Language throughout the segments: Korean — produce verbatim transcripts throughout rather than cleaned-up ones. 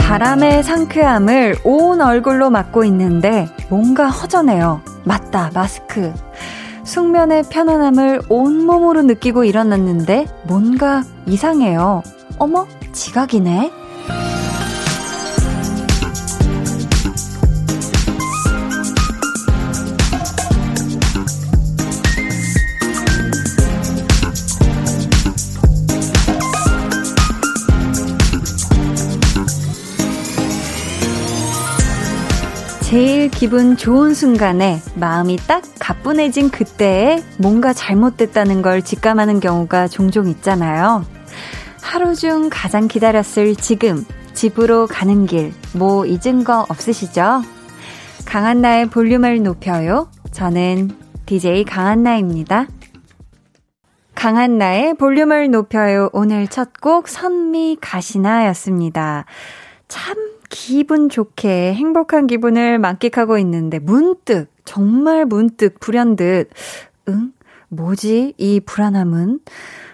바람의 상쾌함을 온 얼굴로 맡고 있는데 뭔가 허전해요. 맞다, 마스크. 숙면의 편안함을 온몸으로 느끼고 일어났는데 뭔가 이상해요. 어머, 지각이네. 제일 기분 좋은 순간에 마음이 딱 가뿐해진 그때에 뭔가 잘못됐다는 걸 직감하는 경우가 종종 있잖아요. 하루 중 가장 기다렸을 지금, 집으로 가는 길, 뭐 잊은 거 없으시죠? 강한나의 볼륨을 높여요. 저는 디제이 강한나입니다. 강한나의 볼륨을 높여요. 오늘 첫 곡 선미 가시나였습니다. 참 기분 좋게 행복한 기분을 만끽하고 있는데 문득, 정말 문득 불현듯 응? 뭐지? 이 불안함은?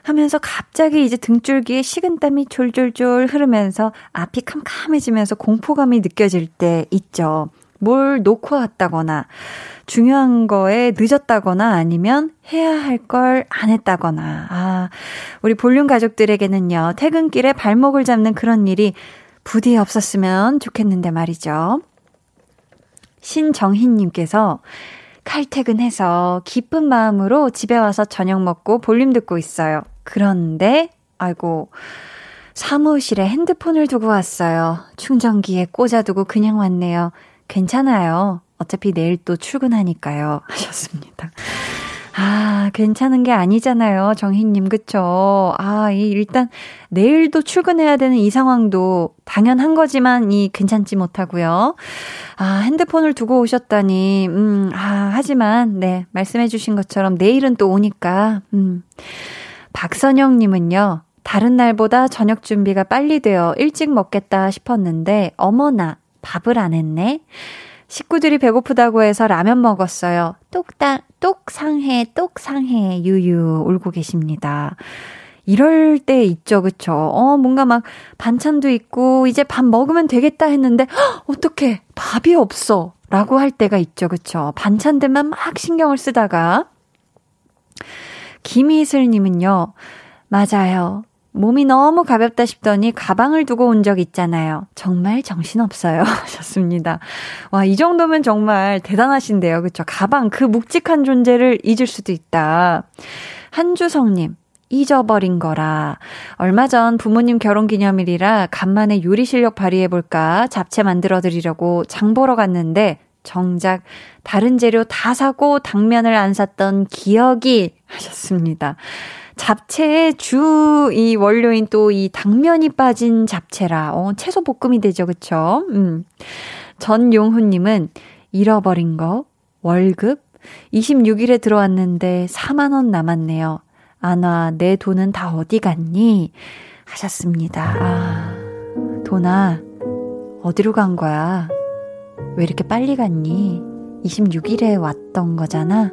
하면서 갑자기 이제 등줄기에 식은땀이 졸졸졸 흐르면서 앞이 캄캄해지면서 공포감이 느껴질 때 있죠. 뭘 놓고 왔다거나 중요한 거에 늦었다거나 아니면 해야 할 걸 안 했다거나. 아, 우리 볼륨 가족들에게는요. 퇴근길에 발목을 잡는 그런 일이 부디 없었으면 좋겠는데 말이죠. 신정희님께서 칼퇴근해서 기쁜 마음으로 집에 와서 저녁 먹고 볼륨 듣고 있어요. 그런데 아이고 사무실에 핸드폰을 두고 왔어요. 충전기에 꽂아두고 그냥 왔네요. 괜찮아요. 어차피 내일 또 출근하니까요. 하셨습니다. 아, 괜찮은 게 아니잖아요. 정희님, 그쵸? 아, 이, 일단, 내일도 출근해야 되는 이 상황도 당연한 거지만, 이, 괜찮지 못하고요. 아, 핸드폰을 두고 오셨다니, 음, 아, 하지만, 네, 말씀해주신 것처럼 내일은 또 오니까, 음. 박선영님은요, 다른 날보다 저녁 준비가 빨리 되어 일찍 먹겠다 싶었는데, 어머나, 밥을 안 했네? 식구들이 배고프다고 해서 라면 먹었어요. 똑딱, 똑상해, 똑상해, 유유, 울고 계십니다. 이럴 때 있죠, 그쵸? 어, 뭔가 막 반찬도 있고, 이제 밥 먹으면 되겠다 했는데, 헉, 어떡해, 밥이 없어. 라고 할 때가 있죠, 그쵸? 반찬들만 막 신경을 쓰다가. 김희슬님은요, 맞아요. 몸이 너무 가볍다 싶더니 가방을 두고 온 적 있잖아요. 정말 정신없어요. 하셨습니다. 와, 이 정도면 정말 대단하신데요. 그쵸? 가방, 그 묵직한 존재를 잊을 수도 있다. 한주성님, 잊어버린 거라. 얼마 전 부모님 결혼기념일이라 간만에 요리 실력 발휘해볼까 잡채 만들어드리려고 장 보러 갔는데 정작 다른 재료 다 사고 당면을 안 샀던 기억이 하셨습니다. 잡채의 주, 이 원료인 또 이 당면이 빠진 잡채라, 어, 채소 볶음이 되죠, 그쵸? 음. 전용훈님은 잃어버린 거, 월급, 이십육 일에 들어왔는데 사만 원 남았네요. 안 와, 내 돈은 다 어디 갔니? 하셨습니다. 아, 돈아, 어디로 간 거야? 왜 이렇게 빨리 갔니? 이십육 일에 왔던 거잖아?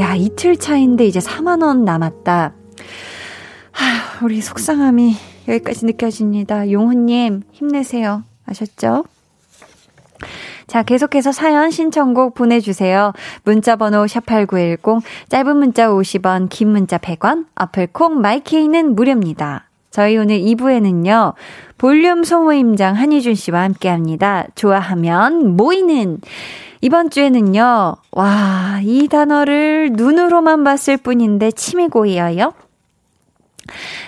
야, 이틀 차인데 이제 사만 원 남았다. 아, 우리 속상함이 여기까지 느껴집니다. 용훈님, 힘내세요. 아셨죠? 자, 계속해서 사연 신청곡 보내주세요. 문자번호 샵팔구일공, 짧은 문자 오십 원, 긴 문자 백 원, 어플 콩 마이케이는 무료입니다. 저희 오늘 이 부에는요. 볼륨 소모임장 한희준 씨와 함께합니다. 좋아하면 모이는. 이번 주에는요. 와, 이 단어를 눈으로만 봤을 뿐인데 침이 고이어요.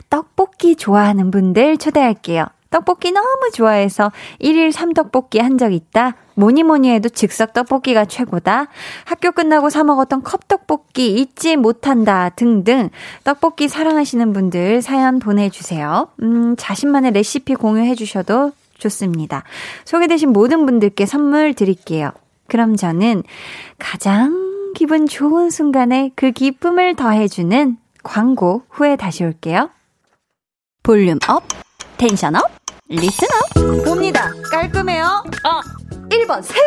떡볶이 좋아하는 분들 초대할게요. 떡볶이 너무 좋아해서 일일 삼 떡볶이 한 적 있다. 뭐니뭐니 해도 즉석 떡볶이가 최고다. 학교 끝나고 사 먹었던 컵떡볶이 잊지 못한다 등등 떡볶이 사랑하시는 분들 사연 보내주세요. 음, 자신만의 레시피 공유해 주셔도 좋습니다. 소개되신 모든 분들께 선물 드릴게요. 그럼 저는 가장 기분 좋은 순간에 그 기쁨을 더해주는 광고 후에 다시 올게요. 볼륨 업, 텐션업, 리슨업 봅니다. 깔끔해요. 어. 일 번 세운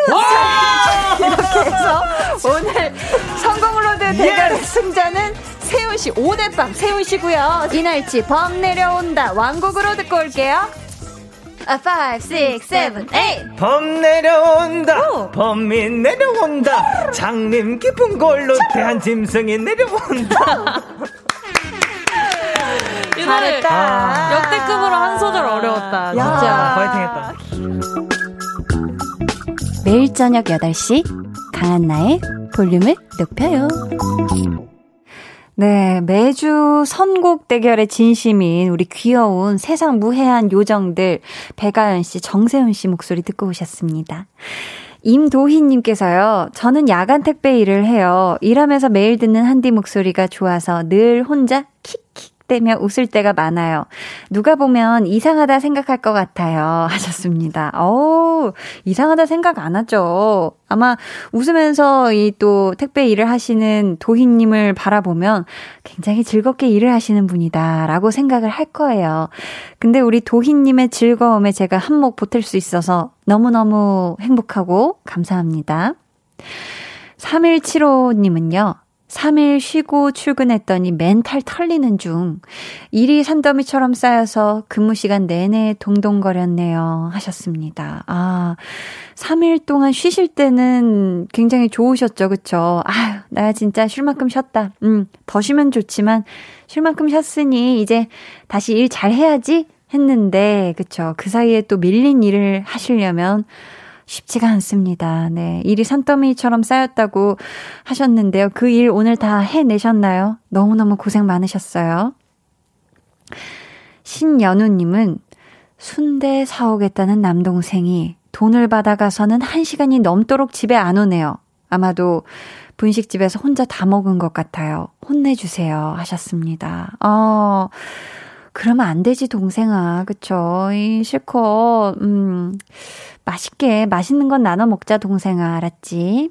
이렇게 해서 오늘 성공로드 대결의 yes. 승자는 세훈씨 오 대빵 세훈씨고요. 이날치 범 내려온다 왕국으로 듣고 올게요. 오, 육, 칠, 팔 범 내려온다 오. 범이 내려온다 장님 깊은 골로 대한짐승이 내려온다. 잘했다. 아. 역대급으로 한 소절 어려웠다. 야. 진짜 파이팅했다. 매일 저녁 여덟 시 강한나의 볼륨을 높여요. 네, 매주 선곡 대결의 진심인 우리 귀여운 세상 무해한 요정들 백아연 씨, 정세훈 씨 목소리 듣고 오셨습니다. 임도희님께서요. 저는 야간 택배 일을 해요. 일하면서 매일 듣는 한디 목소리가 좋아서 늘 혼자 킥킥대며 웃을 때가 많아요. 누가 보면 이상하다 생각할 것 같아요. 하셨습니다. 오, 이상하다 생각 안 하죠. 아마 웃으면서 이 또 택배 일을 하시는 도희님을 바라보면 굉장히 즐겁게 일을 하시는 분이다라고 생각을 할 거예요. 근데 우리 도희님의 즐거움에 제가 한몫 보탤 수 있어서 너무너무 행복하고 감사합니다. 삼일칠오님은요. 삼 일 쉬고 출근했더니 멘탈 털리는 중 일이 산더미처럼 쌓여서 근무 시간 내내 동동거렸네요. 하셨습니다. 아, 삼 일 동안 쉬실 때는 굉장히 좋으셨죠. 그쵸? 아유, 나 진짜 쉴 만큼 쉬었다. 음, 더 쉬면 좋지만 쉴 만큼 쉬었으니 이제 다시 일 잘해야지 했는데 그쵸? 그 사이에 또 밀린 일을 하시려면 쉽지가 않습니다. 네. 일이 산더미처럼 쌓였다고 하셨는데요. 그 일 오늘 다 해내셨나요? 너무너무 고생 많으셨어요. 신연우님은 순대 사오겠다는 남동생이 돈을 받아가서는 한 시간이 넘도록 집에 안 오네요. 아마도 분식집에서 혼자 다 먹은 것 같아요. 혼내주세요. 하셨습니다. 어, 그러면 안 되지, 동생아. 그쵸? 이, 실컷, 음. 맛있게 맛있는 건 나눠 먹자 동생아 알았지?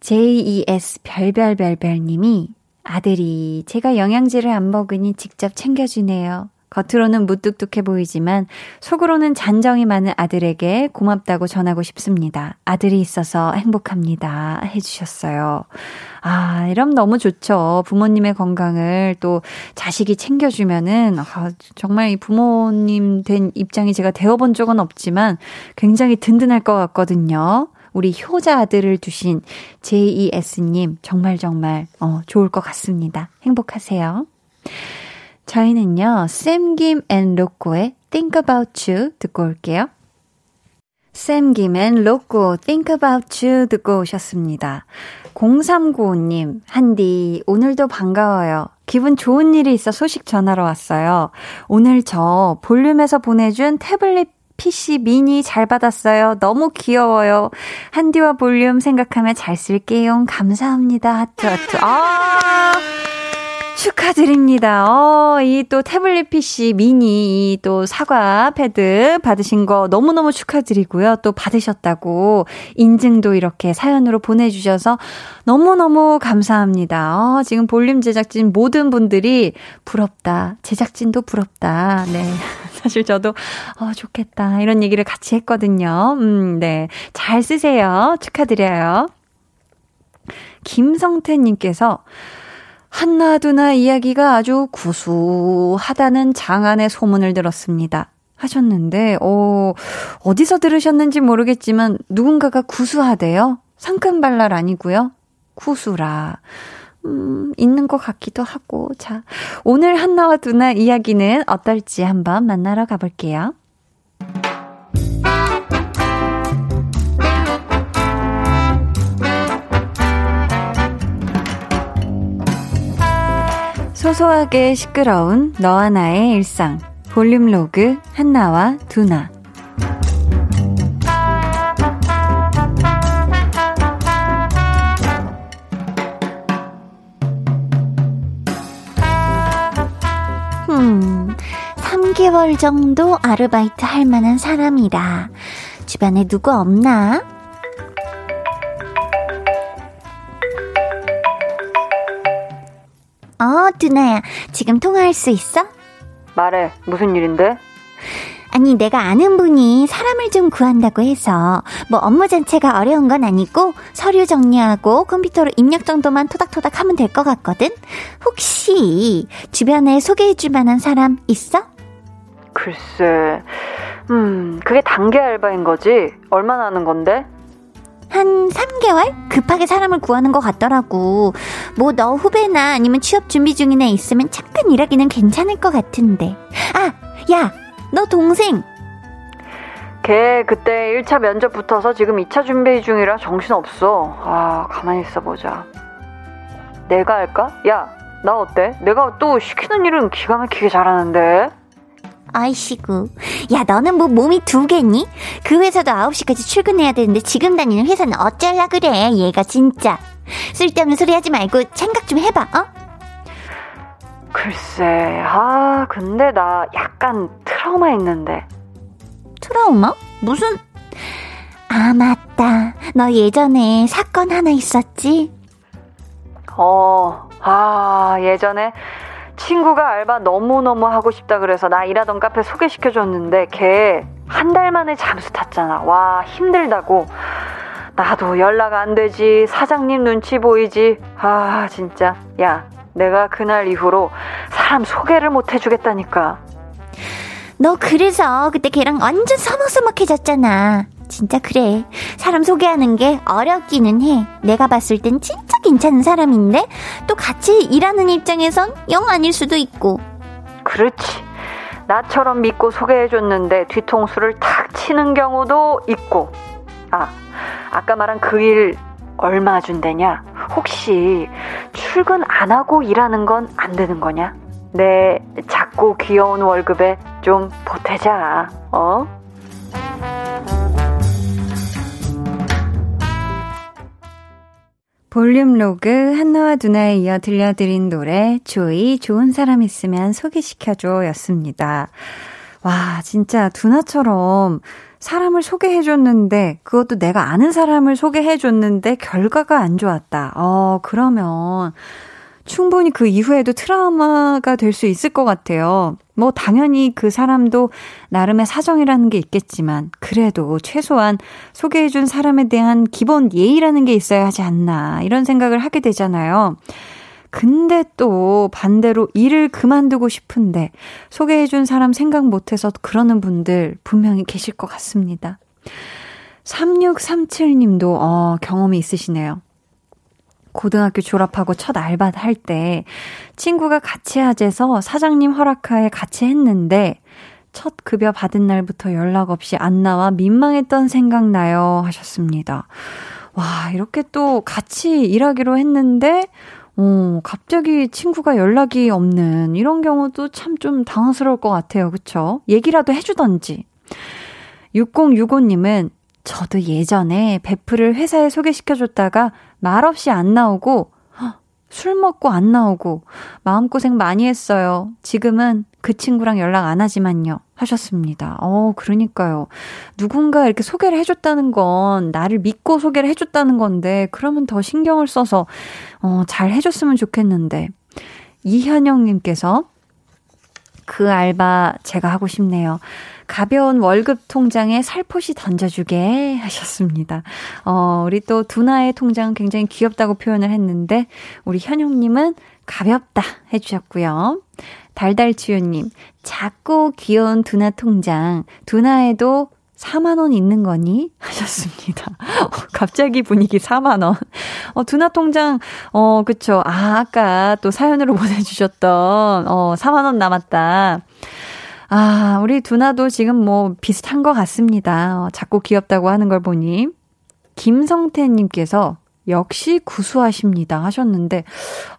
제이이에스 별별별별님이 아들이 제가 영양제를 안 먹으니 직접 챙겨주네요. 겉으로는 무뚝뚝해 보이지만 속으로는 잔정이 많은 아들에게 고맙다고 전하고 싶습니다. 아들이 있어서 행복합니다. 해주셨어요. 아, 이러면 너무 좋죠. 부모님의 건강을 또 자식이 챙겨주면은 아, 정말 이 부모님 된 입장이 제가 되어본 적은 없지만 굉장히 든든할 것 같거든요. 우리 효자 아들을 두신 제이이에스님 정말 정말 어, 좋을 것 같습니다. 행복하세요. 저희는요, 샘김 앤 로꼬의 Think About You 듣고 올게요. 샘김 앤 로꼬 Think About You 듣고 오셨습니다. 공삼구오님, 한디, 오늘도 반가워요. 기분 좋은 일이 있어 소식 전하러 왔어요. 오늘 저 볼륨에서 보내준 태블릿 피씨 미니 잘 받았어요. 너무 귀여워요. 한디와 볼륨 생각하며 잘 쓸게요. 감사합니다. 하트, 하트. 아! 축하드립니다. 어, 이 또 태블릿 피씨 미니 이 또 사과 패드 받으신 거 너무너무 축하드리고요. 또 받으셨다고 인증도 이렇게 사연으로 보내주셔서 너무너무 감사합니다. 어, 지금 볼륨 제작진 모든 분들이 부럽다. 제작진도 부럽다. 네. 사실 저도 어, 좋겠다. 이런 얘기를 같이 했거든요. 음, 네. 잘 쓰세요. 축하드려요. 김성태님께서 한나 두나 이야기가 아주 구수하다는 장안의 소문을 들었습니다. 하셨는데 어, 어디서 들으셨는지 모르겠지만 누군가가 구수하대요. 상큼발랄 아니고요. 구수라. 음, 있는 것 같기도 하고. 자, 오늘 한나와 두나 이야기는 어떨지 한번 만나러 가볼게요. 소소하게 시끄러운 너와 나의 일상 볼륨 로그 한나와 두나. 음, 삼 개월 정도 아르바이트 할 만한 사람이라 주변에 누구 없나? 어, 두나야, 지금 통화할 수 있어? 말해, 무슨 일인데? 아니 내가 아는 분이 사람을 좀 구한다고 해서 뭐 업무 자체가 어려운 건 아니고 서류 정리하고 컴퓨터로 입력 정도만 토닥토닥 하면 될 것 같거든. 혹시 주변에 소개해줄 만한 사람 있어? 글쎄, 음 그게 단기 알바인 거지. 얼마나 하는 건데? 한 삼 개월? 급하게 사람을 구하는 것 같더라고. 뭐 너 후배나 아니면 취업 준비 중인 애 있으면 잠깐 일하기는 괜찮을 것 같은데. 아, 야, 너 동생. 걔 그때 일 차 면접 붙어서 지금 이 차 준비 중이라 정신없어. 아, 가만히 있어보자. 내가 할까? 야, 나 어때? 내가 또 시키는 일은 기가 막히게 잘하는데. 아이씨구. 야, 너는 뭐 몸이 두 개니? 그 회사도 아홉 시까지 출근해야 되는데 지금 다니는 회사는 어쩌려 그래. 얘가 진짜 쓸데없는 소리 하지 말고 생각 좀 해봐. 어? 글쎄, 아 근데 나 약간 트라우마 있는데. 트라우마? 무슨? 아 맞다, 너 예전에 사건 하나 있었지? 어, 아 예전에 친구가 알바 너무너무 하고 싶다 그래서 나 일하던 카페 소개시켜줬는데 걔 한 달 만에 잠수 탔잖아. 와 힘들다고. 나도 연락 안 되지, 사장님 눈치 보이지. 아 진짜. 야, 내가 그날 이후로 사람 소개를 못 해주겠다니까. 너 그래서 그때 걔랑 완전 서먹서먹해졌잖아. 진짜 그래, 사람 소개하는 게 어렵기는 해. 내가 봤을 땐 진짜 괜찮은 사람인데 또 같이 일하는 입장에선 영 아닐 수도 있고. 그렇지. 나처럼 믿고 소개해줬는데 뒤통수를 탁 치는 경우도 있고. 아, 아까 말한 그 일 얼마 준대냐? 혹시 출근 안 하고 일하는 건 안 되는 거냐? 내 작고 귀여운 월급에 좀 보태자. 어? 볼륨 로그 한나와 누나에 이어 들려드린 노래 조이 좋은 사람 있으면 소개시켜줘 였습니다. 와 진짜 누나처럼 사람을 소개해줬는데, 그것도 내가 아는 사람을 소개해줬는데 결과가 안 좋았다. 어 그러면 충분히 그 이후에도 트라우마가 될 수 있을 것 같아요. 뭐 당연히 그 사람도 나름의 사정이라는 게 있겠지만 그래도 최소한 소개해준 사람에 대한 기본 예의라는 게 있어야 하지 않나 이런 생각을 하게 되잖아요. 근데 또 반대로 일을 그만두고 싶은데 소개해준 사람 생각 못해서 그러는 분들 분명히 계실 것 같습니다. 삼육삼칠님도 어, 경험이 있으시네요. 고등학교 졸업하고 첫 알바 할 때 친구가 같이 하재서 사장님 허락하에 같이 했는데 첫 급여 받은 날부터 연락 없이 안 나와 민망했던 생각 나요 하셨습니다. 와 이렇게 또 같이 일하기로 했는데 어, 갑자기 친구가 연락이 없는 이런 경우도 참 좀 당황스러울 것 같아요. 그쵸? 얘기라도 해주던지. 육공육오님은 저도 예전에 베프를 회사에 소개시켜줬다가 말없이 안 나오고 술 먹고 안 나오고 마음고생 많이 했어요. 지금은 그 친구랑 연락 안 하지만요 하셨습니다. 어, 그러니까요. 누군가 이렇게 소개를 해줬다는 건 나를 믿고 소개를 해줬다는 건데 그러면 더 신경을 써서 어, 잘 해줬으면 좋겠는데. 이현영님께서 그 알바 제가 하고 싶네요. 가벼운 월급 통장에 살포시 던져주게 하셨습니다. 어, 우리 또 두나의 통장은 굉장히 귀엽다고 표현을 했는데 우리 현용님은 가볍다 해주셨고요. 달달치유님, 작고 귀여운 두나 통장, 두나에도 사만 원 있는 거니? 하셨습니다. 갑자기 분위기 사만 원. 어, 두나 통장, 어, 그쵸. 아, 아까 또 사연으로 보내주셨던, 어, 사만 원 남았다. 아, 우리 두나도 지금 뭐 비슷한 것 같습니다. 어, 작고 귀엽다고 하는 걸 보니. 김성태님께서 역시 구수하십니다 하셨는데,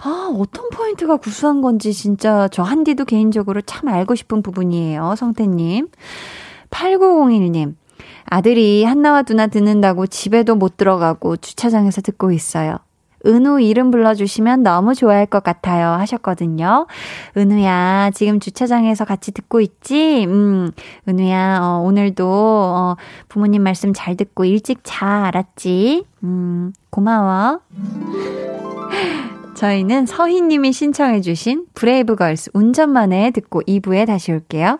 아, 어떤 포인트가 구수한 건지 진짜 저 한디도 개인적으로 참 알고 싶은 부분이에요, 성태님. 팔구공일님, 아들이 한나와 누나 듣는다고 집에도 못 들어가고 주차장에서 듣고 있어요. 은우 이름 불러주시면 너무 좋아할 것 같아요 하셨거든요. 은우야, 지금 주차장에서 같이 듣고 있지? 음, 은우야, 어, 오늘도 어, 부모님 말씀 잘 듣고 일찍 자, 알았지? 음, 고마워. 저희는 서희님이 신청해 주신 브레이브걸스 운전만에 듣고 이 부에 다시 올게요.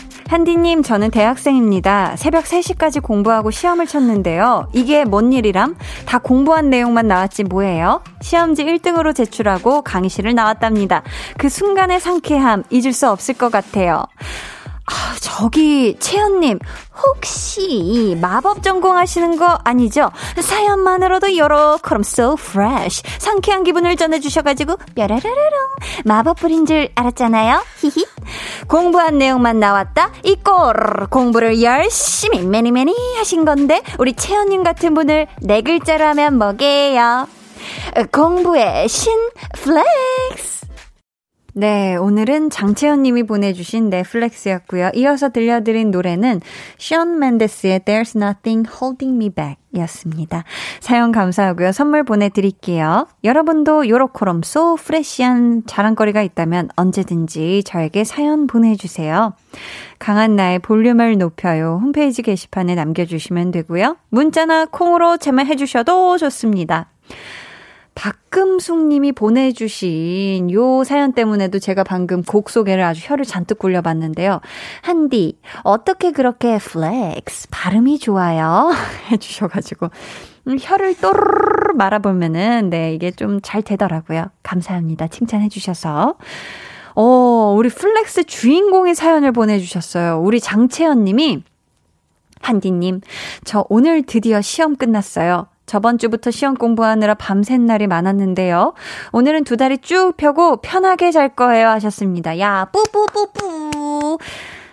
한디님, 저는 대학생입니다. 새벽 세 시까지 공부하고 시험을 쳤는데요. 이게 뭔 일이람? 다 공부한 내용만 나왔지 뭐예요? 시험지 일 등으로 제출하고 강의실을 나왔답니다. 그 순간의 상쾌함 잊을 수 없을 것 같아요. 아, 저기 채연님, 혹시 마법 전공하시는 거 아니죠? 사연만으로도 여러 그럼 so fresh 상쾌한 기분을 전해주셔가지고 뾰라라라롱 마법 뿌린 줄 알았잖아요. 히히. 공부한 내용만 나왔다. 이꼴 공부를 열심히 매니 매니 하신 건데 우리 채연님 같은 분을 네 글자로 하면 뭐게요? 공부의 신 플렉스. 네, 오늘은 장채연님이 보내주신 넷플릭스였고요. 이어서 들려드린 노래는 션 맨데스의 There's Nothing Holding Me Back 이었습니다. 사연 감사하고요. 선물 보내드릴게요. 여러분도 요렇코롬 so fresh한 자랑거리가 있다면 언제든지 저에게 사연 보내주세요. 강한나의 볼륨을 높여요. 홈페이지 게시판에 남겨주시면 되고요. 문자나 콩으로 참여해주셔도 좋습니다. 박금숙님이 보내주신 요 사연 때문에도 제가 방금 곡 소개를 아주 혀를 잔뜩 굴려봤는데요. 한디, 어떻게 그렇게 플렉스 발음이 좋아요? 해주셔가지고 혀를 또르르 말아보면은 네, 이게 좀 잘 되더라고요. 감사합니다. 칭찬해주셔서. 어, 우리 플렉스 주인공의 사연을 보내주셨어요. 우리 장채연님이, 한디님, 저 오늘 드디어 시험 끝났어요. 저번 주부터 시험 공부하느라 밤샌 날이 많았는데요. 오늘은 두 다리 쭉 펴고 편하게 잘 거예요 하셨습니다. 야, 뿌뿌뿌뿌.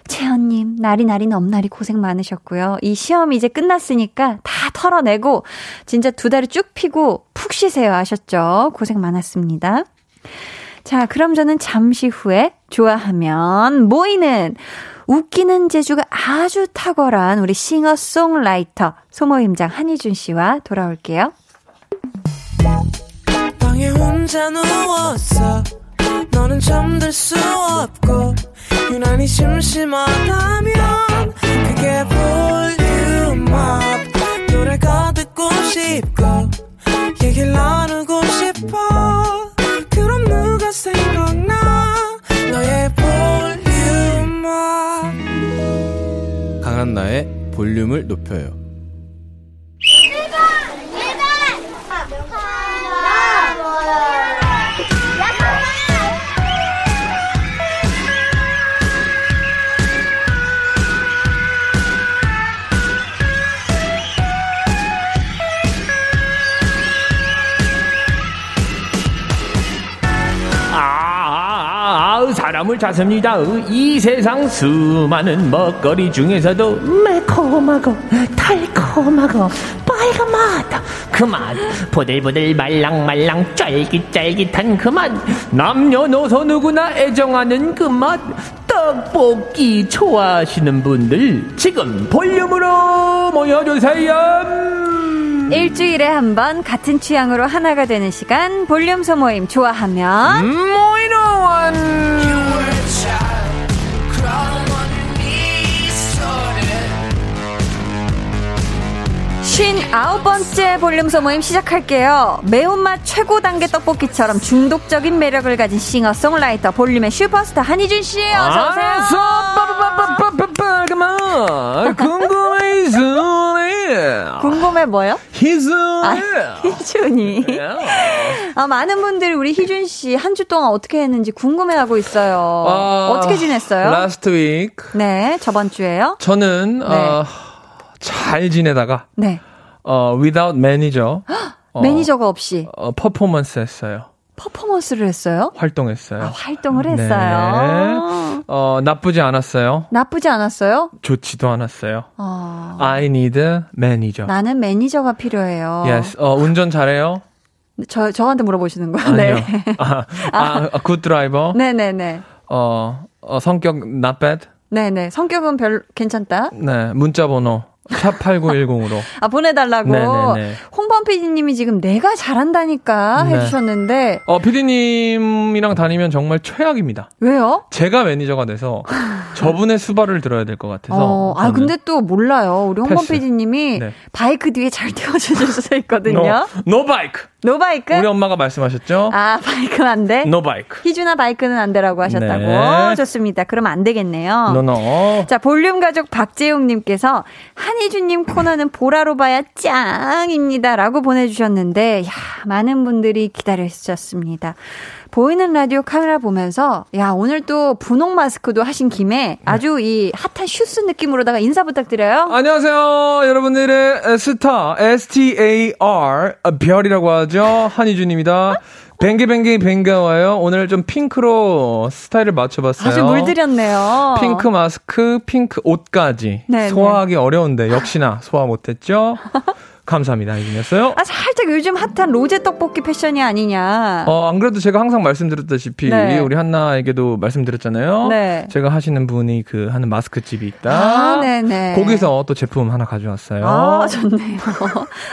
채연님, 날이 날이 넘날이 고생 많으셨고요. 이 시험 이제 끝났으니까 다 털어내고 진짜 두 다리 쭉 펴고 푹 쉬세요 하셨죠. 고생 많았습니다. 자, 그럼 저는 잠시 후에 좋아하면 모이는 웃기는 재주가 아주 탁월한 우리 싱어송라이터 소모임장 한희준 씨와 돌아올게요. 방에 혼자 누웠어. 너는 잠들 수 없고 유난히 심심하다면 그게 볼륨업. 노래가 듣고 싶고 얘기를 나누고 싶어. 그럼 누가 생각나 너의 볼륨업. 강한나의 볼륨을 높여요. 사람을 찾습니다. 이 세상 수많은 먹거리 중에서도 매콤하고 달콤하고 빨간 맛, 그 맛, 보들보들 말랑말랑 쫄깃쫄깃한 그 맛, 남녀노소 누구나 애정하는 그 맛, 떡볶이 좋아하시는 분들 지금 볼륨으로 모여주세요. 일주일에 한 번 같은 취향으로 하나가 되는 시간, 볼륨 소모임 좋아하면 모이노원. 쉰아홉 번째 볼륨 소모임 시작할게요. 매운맛 최고 단계 떡볶이처럼 중독적인 매력을 가진 싱어송라이터 볼륨의 슈퍼스타 한희준 씨, 어서 오세요. 아, 궁금해 이순이. 궁금해 뭐요? 희순이. 아, 희준이. 아, 많은 분들이 우리 희준 씨 한 주 동안 어떻게 했는지 궁금해하고 있어요. 아, 어떻게 지냈어요? Last week. 네, 저번 주에요. 저는 네. 어, 잘 지내다가 네. 어, without manager. 어, 매니저가 없이 어, 퍼포먼스 했어요. 퍼포먼스를 했어요? 활동했어요. 아, 활동을 했어요. 네. 어, 나쁘지 않았어요. 나쁘지 않았어요? 좋지도 않았어요. 어... I need a manager. 나는 매니저가 필요해요. Yes. 어, 운전 잘해요? 저, 저한테 물어보시는 거예요? 네. 아, 아, 아, good driver? 네네네. 어, 어, 성격 not bad? 네네. 성격은 별, 괜찮다? 네. 문자 번호. 샵팔구일공으로. 아, 보내달라고. 네네네. 홍범 피디님이 지금 내가 잘한다니까 네. 해주셨는데. 어, 피디님이랑 다니면 정말 최악입니다. 왜요? 제가 매니저가 돼서 저분의 수발을 들어야 될 것 같아서. 어, 아, 근데 또 몰라요. 우리 홍범 피디님이 네. 바이크 뒤에 잘 태워주실 수 있거든요. 노 바이크. 노 바이크? 우리 엄마가 말씀하셨죠? 아, 바이크는 안 돼? 노 바이크. 희준아 바이크는 안 되라고 하셨다고. 네. 좋습니다. 그럼 안 되겠네요. 노노. No, no. 자, 볼륨 가족 박재웅님께서 한희준님 코너는 보라로 봐야 짱입니다. 라고 보내주셨는데, 야, 많은 분들이 기다려주셨습니다. 보이는 라디오 카메라 보면서, 야, 오늘 또 분홍 마스크도 하신 김에 아주 이 핫한 슈스 느낌으로다가 인사 부탁드려요. 안녕하세요. 여러분들의 스타, 에스 티 에이 알, 별이라고 하죠. 한희준입니다. 뱅게뱅게 뱅가와요. 오늘 좀 핑크로 스타일을 맞춰봤어요. 아주 물들였네요. 핑크 마스크, 핑크 옷까지. 네, 소화하기 네. 어려운데 역시나 소화 못했죠. 감사합니다. 이준이었어요. 아, 살짝 요즘 핫한 로제 떡볶이 패션이 아니냐. 어, 안 그래도 제가 항상 말씀드렸다시피 네. 우리 한나에게도 말씀드렸잖아요. 네. 제가 하시는 분이 그 하는 마스크 집이 있다. 아, 네네. 거기서 또 제품 하나 가져왔어요. 아, 좋네요.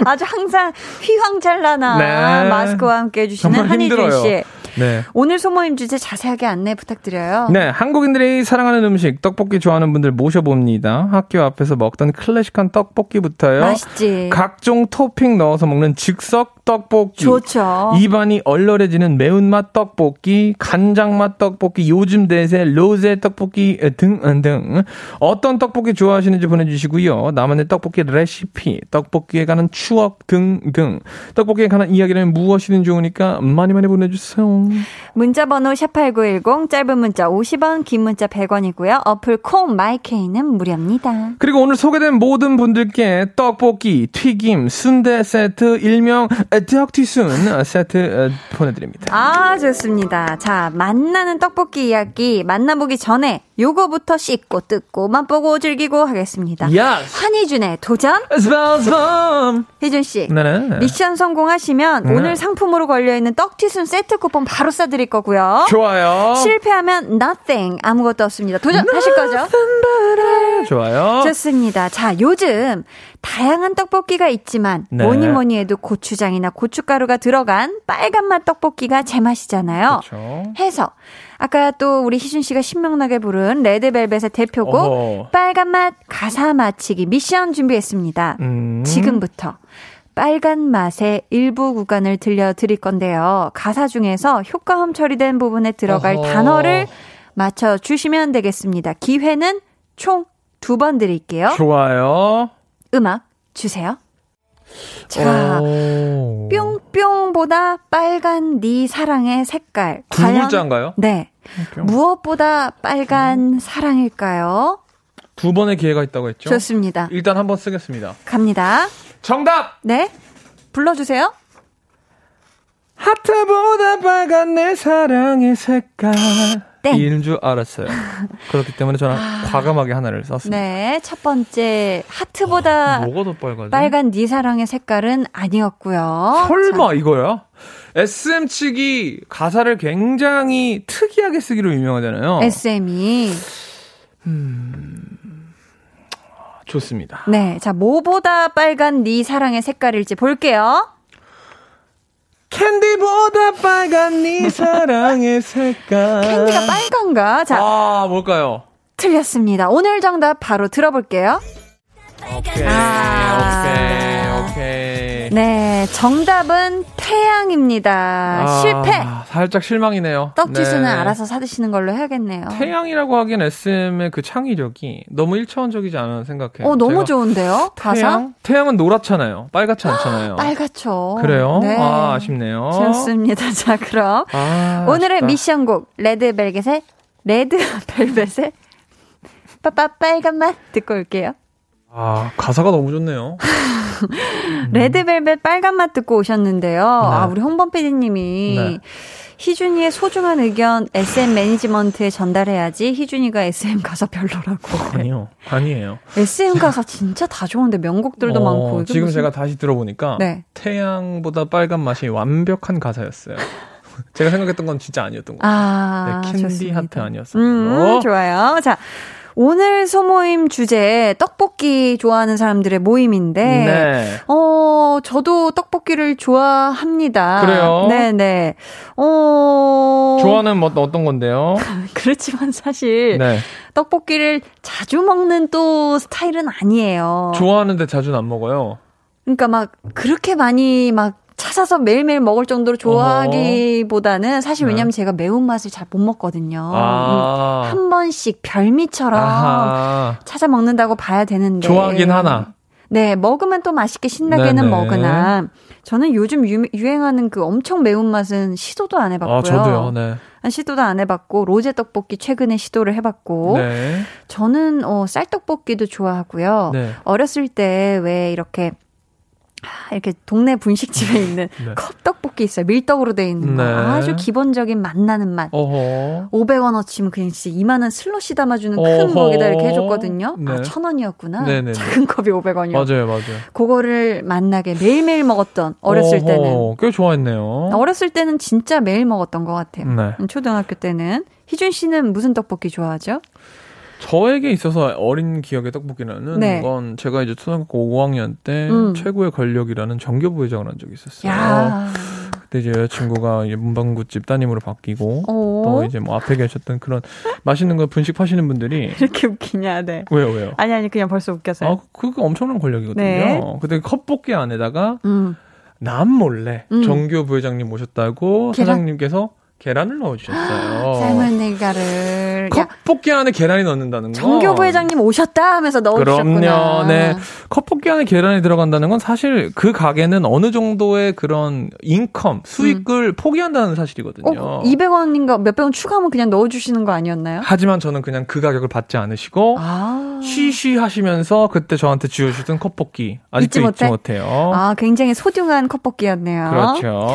아주 항상 휘황찬란한 네. 마스크와 함께 해주시는 한희준 씨. 네. 오늘 소모임 주제 자세하게 안내 부탁드려요. 네, 한국인들이 사랑하는 음식 떡볶이 좋아하는 분들 모셔봅니다. 학교 앞에서 먹던 클래식한 떡볶이부터요. 맛있지. 각종 토핑 넣어서 먹는 즉석 떡볶이. 좋죠. 입안이 얼얼해지는 매운맛 떡볶이, 간장맛 떡볶이, 요즘 대세 로제 떡볶이 등등. 어떤 떡볶이 좋아하시는지 보내주시고요. 나만의 떡볶이 레시피, 떡볶이에 관한 추억 등등. 떡볶이에 관한 이야기라면 무엇이든 좋으니까 많이 많이 보내주세요. 문자번호 샵팔구일공, 짧은 문자 오십 원, 긴 문자 백 원이고요. 어플 콩 마이케이는 무료입니다. 그리고 오늘 소개된 모든 분들께 떡볶이, 튀김, 순대 세트, 일명 떡튀순 세트 보내드립니다. 아, 좋습니다. 자, 만나는 떡볶이 이야기 만나보기 전에 요거부터 씹고 뜯고 맛보고 즐기고 하겠습니다. Yes. 한희준의 도전. 희준 씨, 네네. 미션 성공하시면 네네. 오늘 상품으로 걸려있는 떡튀순 세트 쿠폰 바로 싸드릴 거고요. 좋아요. 실패하면 nothing, 아무것도 없습니다. 도전하실 거죠? 좋아요. 좋습니다. 자, 요즘 다양한 떡볶이가 있지만 네. 뭐니 뭐니 해도 고추장이나 고춧가루가 들어간 빨간맛 떡볶이가 제맛이잖아요. 그쵸. 해서 아까 또 우리 희준 씨가 신명나게 부른 레드벨벳의 대표곡 어허. 빨간맛 가사 맞히기 미션 준비했습니다. 음. 지금부터 빨간 맛의 일부 구간을 들려드릴 건데요. 가사 중에서 효과음 처리된 부분에 들어갈 어허. 단어를 맞춰주시면 되겠습니다. 기회는 총 두 번 드릴게요. 좋아요. 음악 주세요. 자, 오. 뿅뿅보다 빨간 네 사랑의 색깔. 두 글자인가요? 네. 뿅뿅. 무엇보다 빨간 사랑일까요? 두 번의 기회가 있다고 했죠? 좋습니다. 일단 한번 쓰겠습니다. 갑니다. 정답! 네. 불러주세요. 하트보다 빨간 내 사랑의 색깔. 땡. 이인 줄 알았어요. 그렇기 때문에 저는 아... 과감하게 하나를 썼습니다. 네, 첫 번째 하트보다 아, 뭐가 더 빨간? 빨간 네 사랑의 색깔은 아니었고요. 설마 자. 이거야? 에스엠 측이 가사를 굉장히 특이하게 쓰기로 유명하잖아요. 에스엠이 음... 좋습니다. 네, 자 뭐보다 빨간 네 사랑의 색깔일지 볼게요. 캔디보다 빨간 네 사랑의 색깔. 캔디가 빨간가? 자, 아, 뭘까요? 틀렸습니다. 오늘 정답 바로 들어볼게요. 오케이, 아, 오케이, 오케이. 네, 정답은 태양입니다. 아, 실패. 살짝 실망이네요. 떡지수는 네. 알아서 사드시는 걸로 해야겠네요. 태양이라고 하기엔 에스엠의 그 창의력이 너무 일차원적이지 않은 생각해요. 어, 너무 좋은데요? 가사? 태양? 태양은 노랗잖아요. 빨갛지 않잖아요. 빨갛죠. 그래요? 네. 아, 아쉽네요. 좋습니다. 자, 그럼 아, 오늘의 아쉽다. 미션곡 레드벨벳의 레드벨벳의 빠빠 빨간맛 듣고 올게요. 아, 가사가 너무 좋네요. 레드벨벳 빨간맛 듣고 오셨는데요. 네. 아, 우리 홍범 피디님이 네. 희준이의 소중한 의견 에스엠 매니지먼트에 전달해야지 희준이가 에스엠 가사 별로라고. 아니요. 아니에요. 에스엠 가사 진짜 다 좋은데 명곡들도 어, 많고. 지금 무슨... 제가 다시 들어보니까 네. 태양보다 빨간맛이 완벽한 가사였어요. 제가 생각했던 건 진짜 아니었던 거예요. 아, 네, 캔디 좋습니다. 하트 아니었어요. 음, 좋아요. 자. 오늘 소모임 주제 떡볶이 좋아하는 사람들의 모임인데 네. 어 저도 떡볶이를 좋아합니다. 그래요? 네네. 어 좋아하는 뭐 어떤 건데요? 그렇지만 사실 네. 떡볶이를 자주 먹는 또 스타일은 아니에요. 좋아하는데 자주는 안 먹어요. 그러니까 막 그렇게 많이 막 찾아서 매일매일 먹을 정도로 좋아하기보다는 사실 왜냐면 네. 제가 매운맛을 잘 못 먹거든요. 아~ 한 번씩 별미처럼 아하. 찾아 먹는다고 봐야 되는데. 좋아하긴 하나. 네, 먹으면 또 맛있게 신나게는 네네. 먹으나 저는 요즘 유, 유행하는 그 엄청 매운맛은 시도도 안 해봤고요. 아, 저도요. 네. 시도도 안 해봤고 로제 떡볶이 최근에 시도를 해봤고 네. 저는 어, 쌀떡볶이도 좋아하고요. 네. 어렸을 때 왜 이렇게 이렇게 동네 분식집에 있는 네. 컵떡볶이 있어요. 밀떡으로 돼 있는 거. 네. 아주 기본적인 맛 나는 맛. 어허. 오백 원어치면 그냥 진짜 이만 원 슬롯이 담아주는 어허. 큰 거기다 이렇게 해줬거든요. 네. 아, 천 원이었구나. 네네네. 작은 컵이 오백 원이었구나. 맞아요, 맞아요. 그거를 맛나게 매일매일 먹었던 어렸을 어허. 때는. 꽤 좋아했네요. 어렸을 때는 진짜 매일 먹었던 것 같아요. 네. 초등학교 때는. 희준 씨는 무슨 떡볶이 좋아하죠? 저에게 있어서 어린 기억의 떡볶이라는 네. 건 제가 이제 초등학교 오 학년 때 음. 최고의 권력이라는 정교부회장을 한 적이 있었어요. 야. 그때 이제 여자친구가 이제 문방구집 따님으로 바뀌고 오. 또 이제 뭐 앞에 계셨던 그런 맛있는 거 분식하시는 분들이 이렇게 웃기냐, 네. 왜요, 왜요? 아니 아니 그냥 벌써 웃겼어요. 아, 그거 엄청난 권력이거든요. 네. 그때 컵볶이 안에다가 음. 남 몰래 음. 정교부회장님 모셨다고 계란? 사장님께서 계란을 넣어주셨어요. 삶은 내가를 컵볶이 안에 계란이 넣는다는 거. 정교부 회장님 오셨다 하면서 넣어주셨구나. 그럼요. 네. 컵볶이 안에 계란이 들어간다는 건 사실 그 가게는 어느 정도의 그런 인컴, 수익을 음. 포기한다는 사실이거든요. 어, 이백 원인가 몇백 원 추가하면 그냥 넣어주시는 거 아니었나요? 하지만 저는 그냥 그 가격을 받지 않으시고 아. 쉬쉬 하시면서 그때 저한테 쥐어주던 컵볶이 아직도 잊지, 못해? 잊지 못해요. 아, 굉장히 소중한 컵볶이였네요. 그렇죠.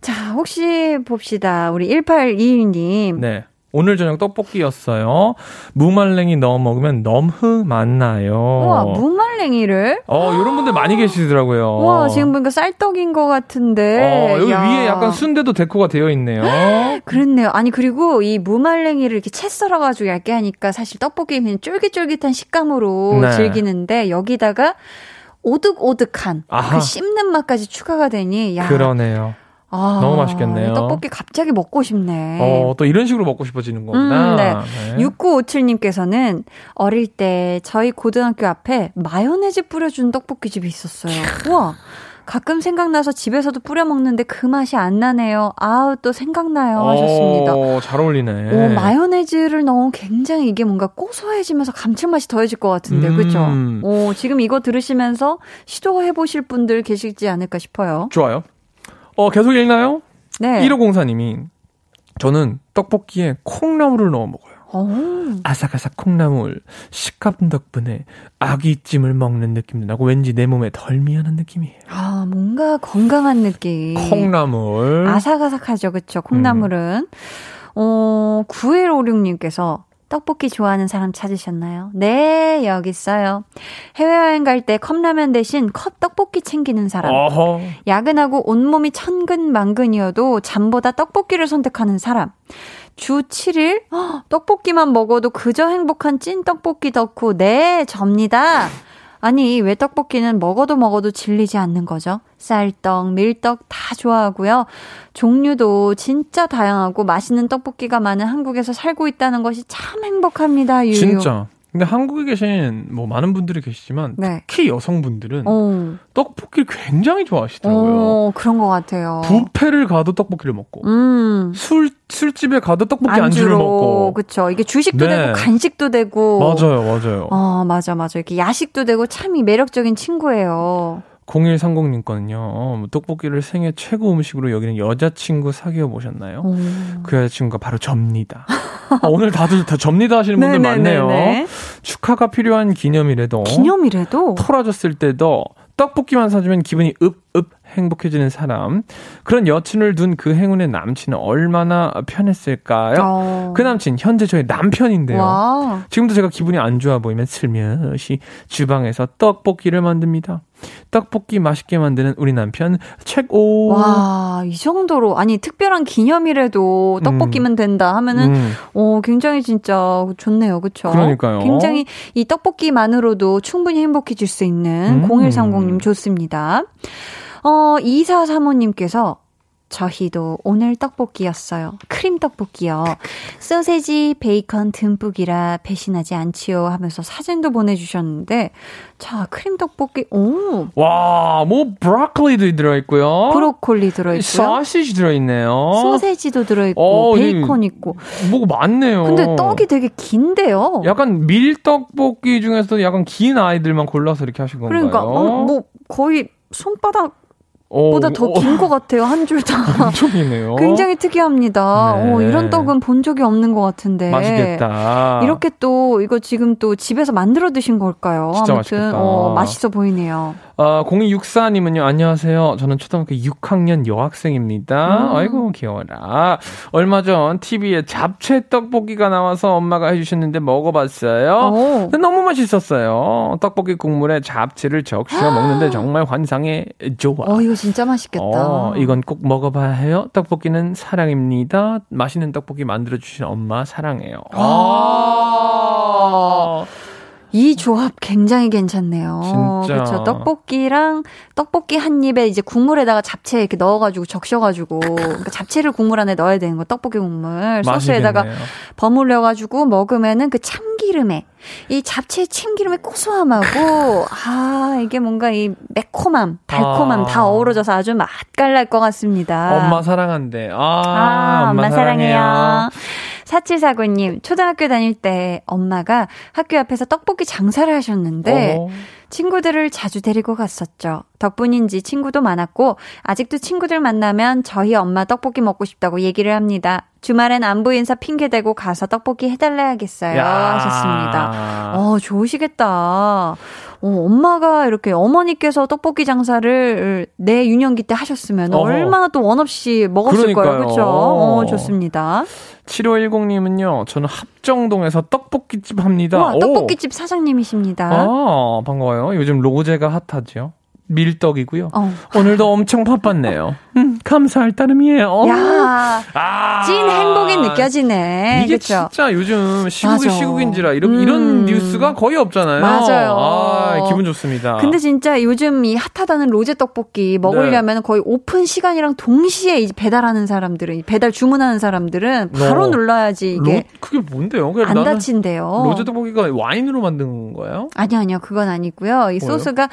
자, 혹시 봅시다. 우리 일팔이이 님. 네. 오늘 저녁 떡볶이였어요. 무말랭이 넣어 먹으면 넘흐 맛나요. 우와, 무말랭이를? 어, 이런 분들 많이 계시더라고요. 우와, 지금 보니까 쌀떡인 것 같은데. 어, 여기 야. 위에 약간 순대도 데코가 되어 있네요. 그렇네요. 아니, 그리고 이 무말랭이를 이렇게 채 썰어가지고 얇게 하니까 사실 떡볶이 그냥 쫄깃쫄깃한 식감으로 네. 즐기는데 여기다가 오득오득한 아하. 그 씹는 맛까지 추가가 되니. 야. 그러네요. 아, 너무 맛있겠네요. 떡볶이 갑자기 먹고 싶네. 어, 또 이런 식으로 먹고 싶어지는 거구나. 음, 네. 네. 육구오칠 님께서는 어릴 때 저희 고등학교 앞에 마요네즈 뿌려준 떡볶이집이 있었어요. 우와. 가끔 생각나서 집에서도 뿌려 먹는데 그 맛이 안 나네요. 아우, 또 생각나요. 오, 하셨습니다. 잘 어울리네. 오, 마요네즈를 넣으면 굉장히 이게 뭔가 고소해지면서 감칠맛이 더해질 것 같은데, 음. 그렇죠? 오, 지금 이거 들으시면서 시도해보실 분들 계시지 않을까 싶어요. 좋아요. 어, 계속 읽나요? 네. 일오공사 님이 저는 떡볶이에 콩나물을 넣어 먹어요. 오. 아삭아삭 콩나물 식감 덕분에 아귀찜을 먹는 느낌도 나고 왠지 내 몸에 덜 미안한 느낌이에요. 아, 뭔가 건강한 느낌. 콩나물. 아삭아삭하죠. 그렇죠. 콩나물은. 음. 어, 구일오육 님께서 떡볶이 좋아하는 사람 찾으셨나요? 네, 여기 있어요. 해외여행 갈 때 컵라면 대신 컵떡볶이 챙기는 사람. 어허. 야근하고 온몸이 천근만근이어도 잠보다 떡볶이를 선택하는 사람. 주 칠 일 허, 떡볶이만 먹어도 그저 행복한 찐떡볶이 덕후. 네, 접니다. 아니, 왜 떡볶이는 먹어도 먹어도 질리지 않는 거죠? 쌀떡, 밀떡 다 좋아하고요. 종류도 진짜 다양하고 맛있는 떡볶이가 많은 한국에서 살고 있다는 것이 참 행복합니다. 유유. 진짜. 근데 한국에 계신 뭐 많은 분들이 계시지만 네. 특히 여성분들은 오. 떡볶이를 굉장히 좋아하시더라고요. 오, 그런 것 같아요. 뷔페를 가도 떡볶이를 먹고 음. 술, 술집에 가도 떡볶이 안주로, 안주를 먹고 그렇죠. 이게 주식도 네. 되고 간식도 되고 맞아요. 맞아요. 어, 맞아 맞아. 이렇게 야식도 되고 참 이 매력적인 친구예요. 공일삼공 님 거는요. 떡볶이를 생애 최고 음식으로 여기는 여자친구 사귀어 보셨나요? 오. 그 여자친구가 바로 접니다. 아, 오늘 다들 다 접니다 하시는 분들 많네요. 네네. 축하가 필요한 기념일에도 기념일에도 토라졌을 때도 떡볶이만 사주면 기분이 읍읍 행복해지는 사람. 그런 여친을 둔 그 행운의 남친은 얼마나 편했을까요? 어. 그 남친 현재 저의 남편인데요. 와. 지금도 제가 기분이 안 좋아 보이면 슬며시 주방에서 떡볶이를 만듭니다. 떡볶이 맛있게 만드는 우리 남편 최고. 와, 이 정도로 아니 특별한 기념일에도 떡볶이면 된다 하면은 음. 어, 굉장히 진짜 좋네요. 그렇죠? 그러니까요. 굉장히 이 떡볶이만으로도 충분히 행복해질 수 있는 음. 공일삼공님 좋습니다. 어, 이사삼오님께서 저희도 오늘 떡볶이였어요. 크림 떡볶이요. 소세지, 베이컨 듬뿍이라 배신하지 않지요 하면서 사진도 보내주셨는데 자, 크림 떡볶이. 오. 와, 뭐 브로콜리도 들어있고요. 브로콜리 들어있고요. 소시지 들어있네요. 소세지도 들어있고 오, 베이컨 있고. 뭐가 많네요. 근데 떡이 되게 긴데요. 약간 밀떡볶이 중에서도 약간 긴 아이들만 골라서 이렇게 하신 건가요? 그러니까 어, 뭐 거의 손바닥 오, 보다 더 긴 것 같아요. 한 줄 다. 엄청이네요. 굉장히 특이합니다. 네. 오, 이런 떡은 본 적이 없는 것 같은데. 맛있겠다. 이렇게 또 이거 지금 또 집에서 만들어 드신 걸까요? 진짜 아무튼 어, 맛있어 보이네요. 아, 공이육사님은요. 안녕하세요. 저는 초등학교 육 학년 여학생입니다. 음. 아이고 귀여워라. 얼마 전 티비에 잡채 떡볶이가 나와서 엄마가 해주셨는데 먹어봤어요. 근데 너무 맛있었어요. 떡볶이 국물에 잡채를 적셔 먹는데 정말 환상의 조화. 어, 이거 진짜 맛있겠다. 어, 이건 꼭 먹어봐야 해요. 떡볶이는 사랑입니다. 맛있는 떡볶이 만들어주신 엄마 사랑해요. 아~ 이 조합 굉장히 괜찮네요. 진짜. 그렇죠. 떡볶이랑 떡볶이 한 입에 이제 국물에다가 잡채 이렇게 넣어가지고 적셔가지고 그러니까 잡채를 국물 안에 넣어야 되는 거 떡볶이 국물 소스에다가 버무려가지고 먹으면은 그 참기름에 이 잡채 참기름의 고소함하고 아 이게 뭔가 이 매콤함, 달콤함 아. 다 어우러져서 아주 맛깔날 것 같습니다. 엄마 사랑한대. 아, 아 엄마, 엄마 사랑해요. 사랑해요. 사칠사구님, 초등학교 다닐 때 엄마가 학교 앞에서 떡볶이 장사를 하셨는데 어허. 친구들을 자주 데리고 갔었죠. 덕분인지 친구도 많았고 아직도 친구들 만나면 저희 엄마 떡볶이 먹고 싶다고 얘기를 합니다. 주말엔 안부 인사 핑계대고 가서 떡볶이 해달라야겠어요. 야. 하셨습니다. 어, 좋으시겠다. 어, 엄마가 이렇게 어머니께서 떡볶이 장사를 내 유년기 때 하셨으면 어허. 얼마나 또 원 없이 먹었을 그러니까요. 거예요. 그렇죠? 어, 좋습니다. 칠오일공님은요. 저는 합정동에서 떡볶이집 합니다. 우와, 떡볶이집 오. 사장님이십니다. 아, 반가워요. 요즘 로제가 핫하죠. 밀떡이고요. 어. 오늘도 엄청 바빴네요. 음, 감사할 따름이에요. 야, 아, 찐 행복이 느껴지네. 이게 그쵸? 진짜 요즘 시국이 맞아. 시국인지라 이런, 음. 이런 뉴스가 거의 없잖아요. 맞아요. 아, 기분 좋습니다. 근데 진짜 요즘 이 핫하다는 로제 떡볶이 먹으려면 네. 거의 오픈 시간이랑 동시에 배달하는 사람들은 배달 주문하는 사람들은 바로 어. 눌러야지 이게. 로, 그게 뭔데요? 안 다친대요. 로제 떡볶이가 와인으로 만든 거예요? 아니요, 아니요. 그건 아니고요. 이 소스가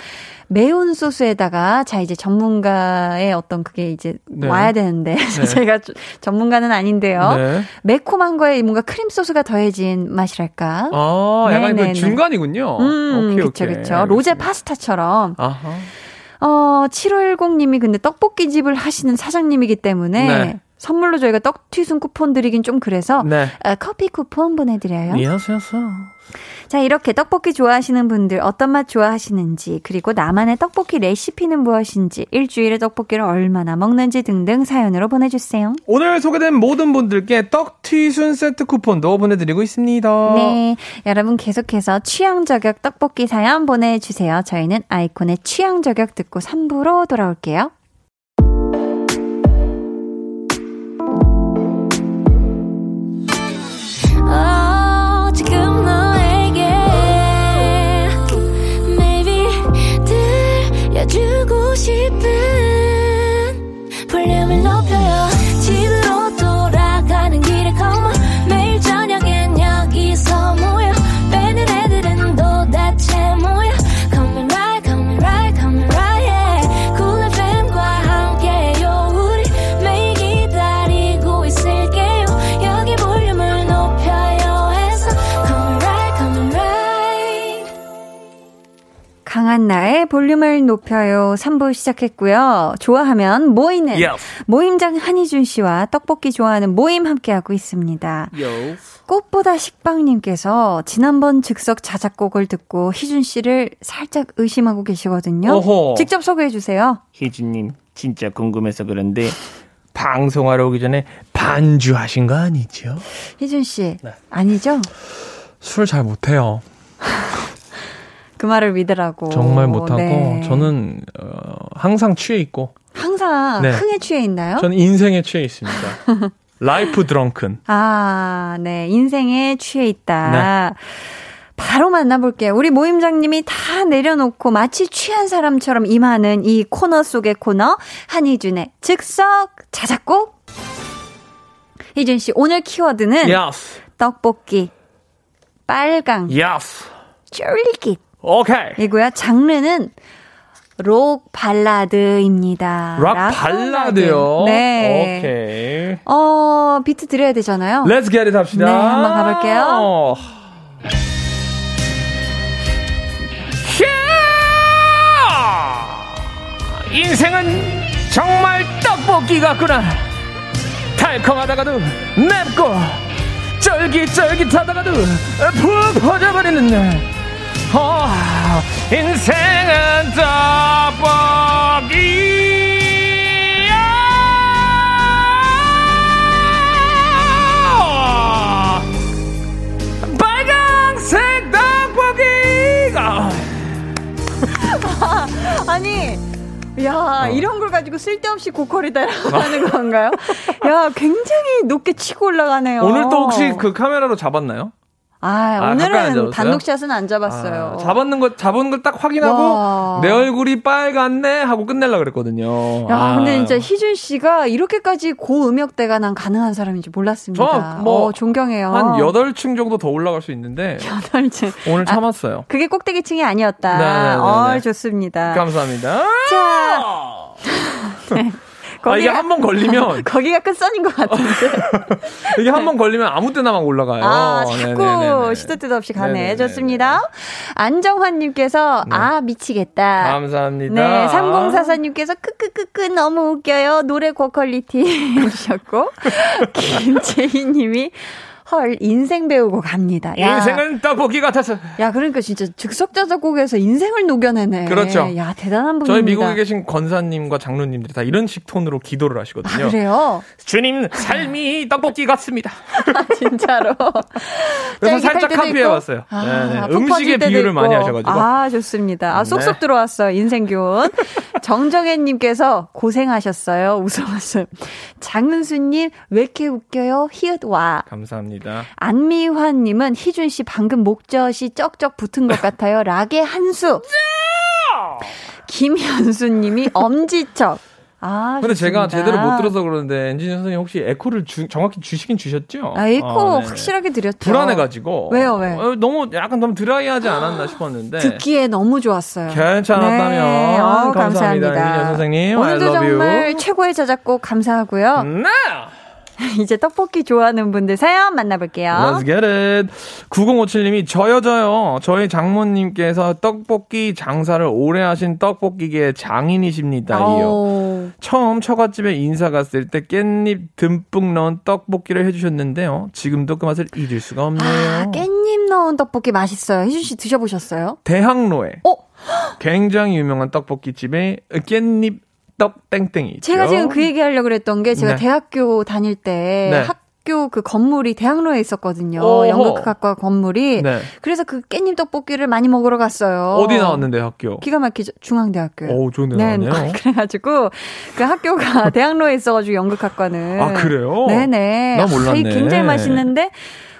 매운 소스 소스에다가 자 이제 전문가의 어떤 그게 이제 네. 와야 되는데 네. 제가 전문가는 아닌데요. 네. 매콤한 거에 뭔가 크림 소스가 더해진 맛이랄까. 아, 약간 그 중간이군요. 음, 그렇죠, 그렇죠. 로제 파스타처럼. 아하. 어, 칠오일공님이 근데 떡볶이 집을 하시는 사장님이기 때문에. 네. 선물로 저희가 떡튀순 쿠폰 드리긴 좀 그래서 네. 어, 커피 쿠폰 보내드려요. 예스였어. 자, 이렇게 떡볶이 좋아하시는 분들 어떤 맛 좋아하시는지 그리고 나만의 떡볶이 레시피는 무엇인지 일주일에 떡볶이를 얼마나 먹는지 등등 사연으로 보내주세요. 오늘 소개된 모든 분들께 떡튀순 세트 쿠폰도 보내드리고 있습니다. 네, 여러분 계속해서 취향저격 떡볶이 사연 보내주세요. 저희는 아이콘의 취향저격 듣고 삼 부로 돌아올게요. 주고 싶은 볼륨을 높여요. 집으로 돌아가는 길에 come on. 매일 저녁엔 여기서 모여 빼는 애들은 도대체 뭐야. Come right, come right, come right yeah. Cool 에프엠과 함께요. 우리 매일 기다리고 있을게요. 여기 볼륨을 높여요 해서 come right, come right. 강한 나의 볼륨을 높여요. 삼 부 시작했고요. 좋아하면 모이는 yes. 모임장 한희준 씨와 떡볶이 좋아하는 모임 함께하고 있습니다. Yes. 꽃보다 식빵님께서 지난번 즉석 자작곡을 듣고 희준 씨를 살짝 의심하고 계시거든요. 어허. 직접 소개해 주세요. 희준님 진짜 궁금해서 그런데 방송하러 오기 전에 반주하신 거 아니죠? 희준 씨 네. 아니죠? 술 잘 못해요. 그 말을 믿으라고. 정말 못하고. 네. 저는 어, 항상 취해 있고. 항상 네. 흥에 취해 있나요? 저는 인생에 취해 있습니다. 라이프 드렁큰. 아, 네. 인생에 취해 있다. 네. 바로 만나볼게요. 우리 모임장님이 다 내려놓고 마치 취한 사람처럼 임하는 이 코너 속의 코너, 한희준의 즉석 자작곡. 희준 씨, 오늘 키워드는 yes. 떡볶이, 빨강, yes. 쫄깃. 오케이. 이고요. 장르는 록 발라드입니다. 록 발라드요? 네. 오케이. 어, 비트 드려야 되잖아요. Let's get it 합시다. 네, 한번 가볼게요. 어. 인생은 정말 떡볶이 같구나. 달콤하다가도 맵고 쫄깃쫄깃하다가도 푹 퍼져버리는 어, 인생은 떡볶이야. 빨강색 떡볶이가. 아니 야, 어. 이런 걸 가지고 쓸데없이 고퀄이다라고 어. 하는 건가요? 야, 굉장히 높게 치고 올라가네요. 오늘 또 혹시 그 카메라로 잡았나요? 아, 아 오늘은 단독샷은 안 잡았어요. 아, 잡았는 거, 잡은 걸 딱 확인하고 와. 내 얼굴이 빨갛네 하고 끝내려고 그랬거든요. 야, 아. 근데 진짜 희준 씨가 이렇게까지 고음역대가 난 가능한 사람인지 몰랐습니다. 어, 뭐 어, 존경해요. 한 여덟 층 정도 더 올라갈 수 있는데. 여덟 층. 오늘 참았어요. 아, 그게 꼭대기층이 아니었다. 네네네네. 어, 좋습니다. 감사합니다. 자. 네. 아, 이게 한 번 걸리면. 거기가 끝선인 것 같은데. 이게 한 번 걸리면 아무 때나 막 올라가요. 아, 자꾸 네네네네. 시도 때도 없이 가네. 네네네. 좋습니다. 안정환님께서, 네. 아, 미치겠다. 감사합니다. 네, 삼공사사님께서, 크크크크, 너무 웃겨요. 노래 고퀄리티 해주셨고, 김재희님이, 헐, 인생 배우고 갑니다. 야. 인생은 떡볶이 같아서. 야, 그러니까 진짜 즉석자작곡에서 인생을 녹여내네. 그렇죠. 야, 대단한 분입니다. 저희 미국에 계신 권사님과 장로님들이 다 이런 식 톤으로 기도를 하시거든요. 아, 그래요? 주님, 삶이 떡볶이 같습니다. 아, 진짜로. 그래서 살짝 카피해봤어요. 아, 음식의 비유를 있고. 많이 하셔가지고. 아, 좋습니다. 아, 쏙쏙 네. 들어왔어요. 인생교훈. 정정혜님께서 고생하셨어요. 웃어봤어요. 장은수님, 왜 이렇게 웃겨요? 히읗 와. 감사합니다. 안미환님은 희준씨 방금 목젖이 쩍쩍 붙은 것 같아요. 락의 한수. 김현수님이 엄지척. 아, 근데 좋습니다. 제가 제대로 못 들어서 그러는데 엔지니어 선생님 혹시 에코를 주, 정확히 주시긴 주셨죠? 아, 에코 어, 확실하게 드렸죠. 불안해가지고. 왜요, 왜? 너무 약간 너무 드라이하지 않았나 싶었는데. 듣기에 너무 좋았어요. 괜찮았다면. 네. 어, 감사합니다. 엔지니어 선생님. 오늘도 정말 you. 최고의 자작곡 감사하고요. 네. 이제 떡볶이 좋아하는 분들 사연 만나볼게요. Let's get it. 구공오칠님이 저요 저요. 저희 장모님께서 떡볶이 장사를 오래 하신 떡볶이계의 장인이십니다요. 처음 처갓집에 인사 갔을 때 깻잎 듬뿍 넣은 떡볶이를 해주셨는데요. 지금도 그 맛을 잊을 수가 없네요. 아, 깻잎 넣은 떡볶이 맛있어요. 희준 씨 드셔보셨어요? 대학로에 어? 굉장히 유명한 떡볶이집에 깻잎 떡 땡땡이 있죠. 제가 지금 그 얘기하려고 그랬던 게 제가 네. 대학교 다닐 때 네. 학교 그 건물이 대학로에 있었거든요. 어허. 연극학과 건물이. 네. 그래서 그 깻잎 떡볶이를 많이 먹으러 갔어요. 어디 나왔는데 학교? 기가 막히죠. 중앙대학교요. 오, 좋은 데 나왔네요. 네, 그래가지고 그 학교가 대학로에 있어가지고 연극학과는. 아, 그래요? 네네. 나 몰랐네. 아, 굉장히 맛있는데.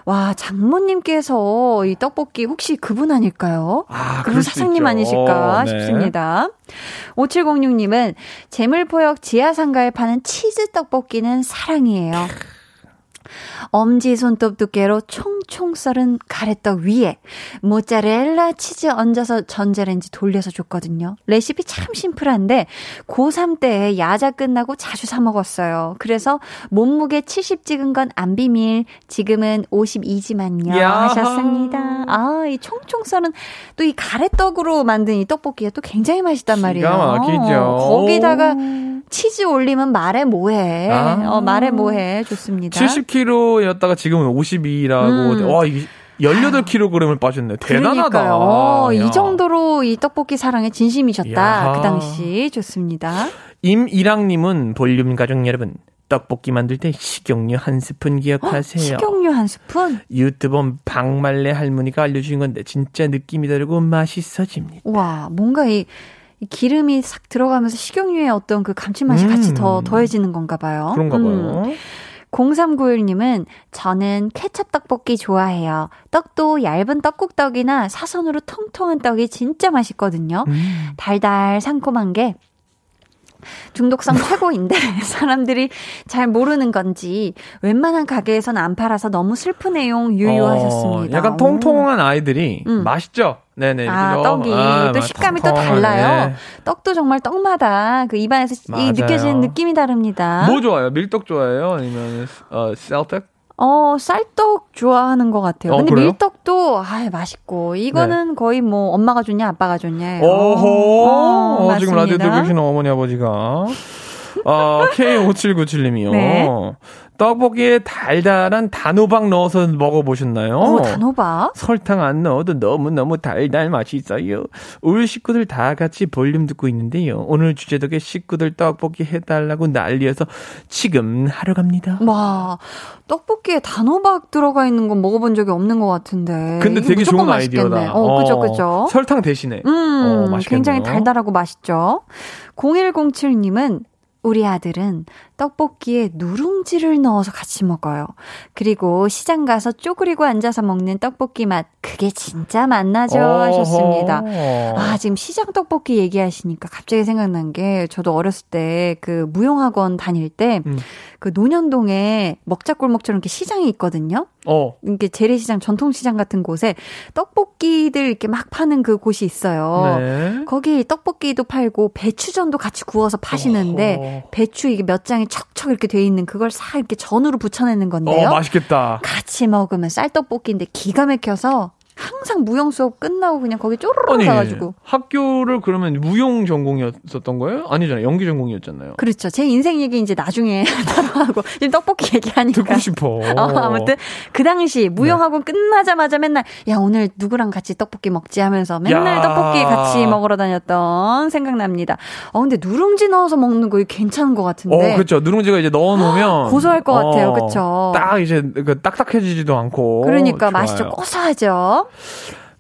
와, 장모님께서 이 떡볶이 혹시 그분 아닐까요? 아, 그분 사장님 있죠. 아니실까 네. 싶습니다. 오칠공육님은 재물포역 지하상가에 파는 치즈 떡볶이는 사랑이에요. 엄지 손톱 두께로 총총 썰은 가래떡 위에 모짜렐라 치즈 얹어서 전자레인지 돌려서 줬거든요. 레시피 참 심플한데 고삼 때 야자 끝나고 자주 사 먹었어요. 그래서 몸무게 칠십 찍은 건 안 비밀. 지금은 오십이지만요. 야하. 하셨습니다. 아, 이 총총 썰은 또 이 가래떡으로 만든 이 떡볶이가 또 굉장히 맛있단 말이에요. 기가 막히죠. 거기다가 치즈 올리면 말해 뭐해. 아. 어, 말해 뭐해. 좋습니다. 칠십 킬로그램이었다가 지금은 오십이라고. 음. 와, 십팔 킬로그램을 빠졌네. 대단하다. 어, 이 정도로 이 떡볶이 사랑에 진심이셨다. 야. 그 당시. 좋습니다. 임이랑님은 볼륨 가족 여러분. 떡볶이 만들 때 식용유 한 스푼 기억하세요. 어? 식용유 한 스푼? 유튜버 박말래 할머니가 알려주신 건데 진짜 느낌이 다르고 맛있어집니다. 와, 뭔가 이, 이 기름이 싹 들어가면서 식용유의 어떤 그 감칠맛이 음. 같이 더 더해지는 건가 봐요. 그런가 봐요. 음. 공삼구일 님은 저는 케첩 떡볶이 좋아해요. 떡도 얇은 떡국떡이나 사선으로 통통한 떡이 진짜 맛있거든요. 음. 달달 상콤한 게 중독성 최고인데 사람들이 잘 모르는 건지 웬만한 가게에선 안 팔아서 너무 슬프네요. 유유하셨습니다. 어, 약간 통통한 아이들이 음. 맛있죠? 네네. 아, 떡이 아, 또 식감이 텅텅, 또 달라요. 네. 떡도 정말 떡마다 그 입안에서 이, 느껴지는 느낌이 다릅니다. 뭐 좋아요? 밀떡 좋아해요? 아니면 어, 쌀떡? 어, 쌀떡 좋아하는 것 같아요. 어, 근데 그래요? 밀떡도 아 맛있고 이거는 네. 거의 뭐 엄마가 줬냐 아빠가 줬냐. 오호. 어, 어, 지금 라디오 듣고 계시는 어머니 아버지가. 어, 케이 오칠구칠 님이요. 네. 떡볶이에 달달한 단호박 넣어서 먹어보셨나요? 오, 단호박? 설탕 안 넣어도 너무너무 달달 맛이 있어요. 우리 식구들 다 같이 볼륨 듣고 있는데요. 오늘 주제 덕에 식구들 떡볶이 해달라고 난리여서 지금 하러 갑니다. 와, 떡볶이에 단호박 들어가 있는 건 먹어본 적이 없는 것 같은데. 근데 되게 좋은 맛있겠네. 아이디어다. 어, 그죠, 그죠. 설탕 대신에. 음, 어, 굉장히 달달하고 맛있죠. 공일공칠 님은 우리 아들은 떡볶이에 누룽지를 넣어서 같이 먹어요. 그리고 시장 가서 쪼그리고 앉아서 먹는 떡볶이 맛, 그게 진짜 맛나죠 하셨습니다. 아, 지금 시장 떡볶이 얘기하시니까 갑자기 생각난 게 저도 어렸을 때 그 무용학원 다닐 때 그 음. 논현동에 먹자골목처럼 이렇게 시장이 있거든요. 어. 이렇게 재래시장, 전통시장 같은 곳에 떡볶이들 이렇게 막 파는 그 곳이 있어요. 네. 거기 떡볶이도 팔고 배추전도 같이 구워서 파시는데 오. 배추 이게 몇 장이 척척 이렇게 돼 있는 그걸 싹 이렇게 전으로 부쳐내는 건데요. 어, 맛있겠다. 같이 먹으면 쌀떡볶이인데 기가 막혀서 항상 무용 수업 끝나고 그냥 거기 쪼르르 가가지고. 학교를 그러면 무용 전공이었었던 거예요? 아니잖아요. 연기 전공이었잖아요. 그렇죠. 제 인생 얘기 이제 나중에 따로 하고 지금 떡볶이 얘기하니까. 듣고 싶어. 어, 아무튼 그 당시 무용학원 네. 끝나자마자 맨날 야 오늘 누구랑 같이 떡볶이 먹지 하면서 맨날 야. 떡볶이 같이 먹으러 다녔던 생각납니다. 어 근데 누룽지 넣어서 먹는 거 괜찮은 것 같은데. 어 그렇죠. 누룽지가 이제 넣어놓으면 고소할 것 어, 같아요. 그렇죠. 딱 이제 그 딱딱해지지도 않고. 그러니까 좋아요. 맛있죠. 고소하죠.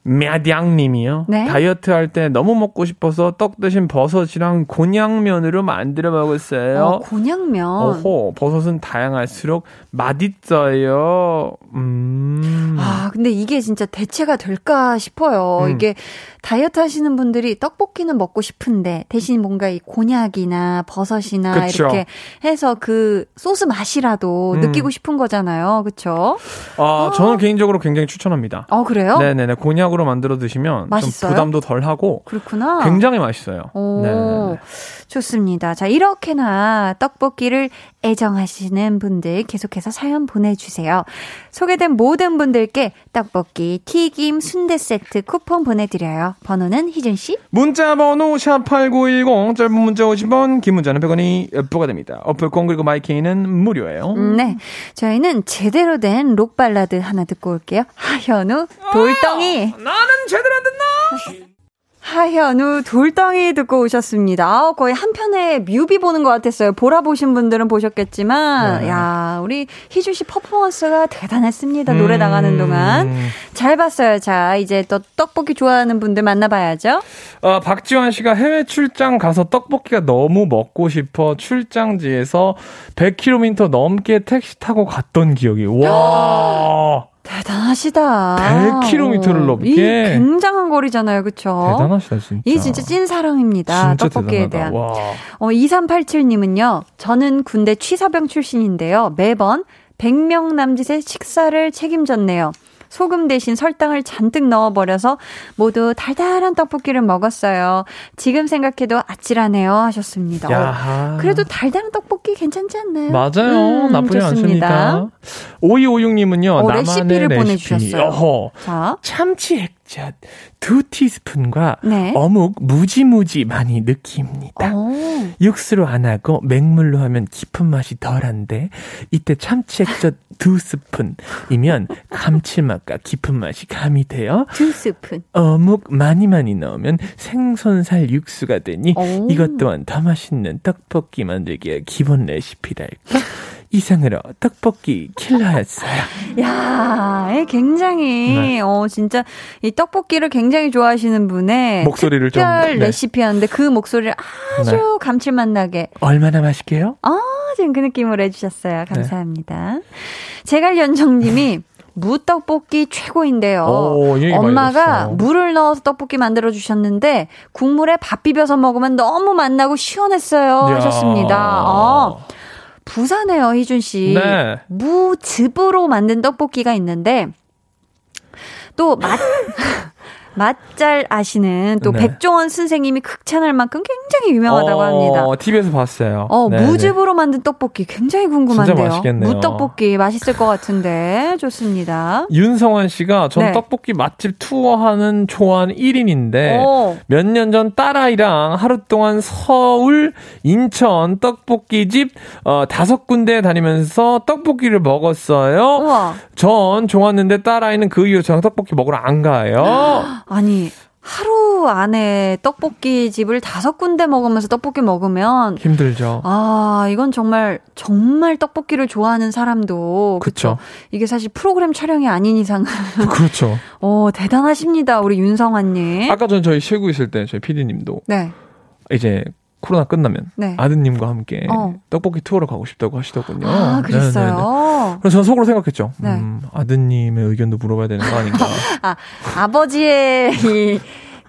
매디앙님이요. 네? 다이어트 할 때 너무 먹고 싶어서 떡 대신 버섯이랑 곤약면으로 만들어 먹었어요. 어, 곤약면. 어허, 버섯은 다양할수록 맛있어요. 음. 아, 근데 이게 진짜 대체가 될까 싶어요. 음. 이게 다이어트 하시는 분들이 떡볶이는 먹고 싶은데 대신 뭔가 이 곤약이나 버섯이나 그쵸. 이렇게 해서 그 소스 맛이라도 음. 느끼고 싶은 거잖아요. 그렇죠? 아, 아, 저는 개인적으로 굉장히 추천합니다. 어, 그래요? 네, 네, 네. 곤약으로 만들어 드시면 좀 부담도 덜하고 그렇구나. 굉장히 맛있어요. 오, 네네네. 좋습니다. 자 이렇게나 떡볶이를 애정하시는 분들 계속해서 사연 보내주세요. 소개된 모든 분들께 떡볶이, 튀김, 순대 세트 쿠폰 보내드려요. 번호는 희준씨 문자번호 샵팔구일공 짧은 문자 오십 원 긴 문자는 백 원이 부과됩니다. 어플콩 그리고 마이케이는 무료예요. 음, 네, 저희는 제대로 된 록발라드 하나 듣고 올게요. 하현우 돌덩이. 나는 제대로 듣나? 하현우 돌덩이 듣고 오셨습니다. 아, 거의 한 편의 뮤비 보는 것 같았어요. 보라 보신 분들은 보셨겠지만 네. 야 우리 희주 씨 퍼포먼스가 대단했습니다. 노래 음. 나가는 동안 잘 봤어요. 자 이제 또 떡볶이 좋아하는 분들 만나봐야죠. 어, 박지원 씨가 해외 출장 가서 떡볶이가 너무 먹고 싶어 출장지에서 백 킬로미터 넘게 택시 타고 갔던 기억이. 와 대단하시다. 백 킬로미터를 넘게. 이 굉장한 거리잖아요. 그렇죠? 대단하시다 진짜. 이 진짜 찐사랑입니다. 진짜 떡볶이에 대단하다. 대한. 와. 어, 이삼팔칠 님은요. 저는 군대 취사병 출신인데요. 매번 백 명 남짓의 식사를 책임졌네요. 소금 대신 설탕을 잔뜩 넣어버려서 모두 달달한 떡볶이를 먹었어요. 지금 생각해도 아찔하네요 하셨습니다. 야. 그래도 달달한 떡볶이 괜찮지 않나요? 맞아요. 음, 나쁘지 않습니다. 오이오육 님은요. 오, 레시피를 레시피. 보내주셨어요. 자. 참치 액젓 두 티스푼과 네. 어묵 무지무지 많이 넣기입니다. 육수로 안 하고 맹물로 하면 깊은 맛이 덜한데 이때 참치 액젓 두 스푼이면 감칠맛과 깊은 맛이 가미되어 두 스푼 어묵 많이 많이 넣으면 생선살 육수가 되니 오. 이것 또한 더 맛있는 떡볶이 만들기의 기본 레시피랄까 이상으로 떡볶이 킬러였어요. 야, 굉장히 네. 어 진짜 이 떡볶이를 굉장히 좋아하시는 분의 목소리를 특별 좀, 네. 레시피였는데 그 목소리를 아주 네. 감칠맛 나게 얼마나 맛있게요? 아, 지금 그 느낌으로 해주셨어요. 감사합니다. 네. 제갈연정님이 무떡볶이 최고인데요. 오, 엄마가 무를 넣어서 떡볶이 만들어주셨는데 국물에 밥 비벼서 먹으면 너무 맛나고 시원했어요. 야. 하셨습니다. 어. 부산에요, 희준 씨. 네. 무즙으로 만든 떡볶이가 있는데 또 맛... 맛잘 아시는 또 네. 백종원 선생님이 극찬할 만큼 굉장히 유명하다고 어, 합니다. 티비에서 봤어요. 어, 네, 무즙으로 네. 만든 떡볶이 굉장히 궁금한데요. 진짜 맛있겠네요. 무떡볶이 맛있을 것 같은데 좋습니다. 윤성환 씨가 전 네. 떡볶이 맛집 투어하는 좋아하는 일 인인데 몇 년 전 딸아이랑 하루 동안 서울, 인천 떡볶이집 어, 다섯 군데 다니면서 떡볶이를 먹었어요. 우와. 전 좋았는데 딸아이는 그 이후 저랑 떡볶이 먹으러 안 가요. 아니 하루 안에 떡볶이 집을 다섯 군데 먹으면서 떡볶이 먹으면 힘들죠. 아 이건 정말 정말 떡볶이를 좋아하는 사람도 그렇죠. 이게 사실 프로그램 촬영이 아닌 이상은 그렇죠. 어 대단하십니다 우리 윤성환님. 아까 전 저희 쉬고 있을 때 저희 피디님도 네. 이제 코로나 끝나면 네. 아드님과 함께 어. 떡볶이 투어를 가고 싶다고 하시더군요. 아 그랬어요. 네네네. 그래서 저는 속으로 생각했죠. 네. 음, 아드님의 의견도 물어봐야 되는 거 아닌가. 아 아버지의 이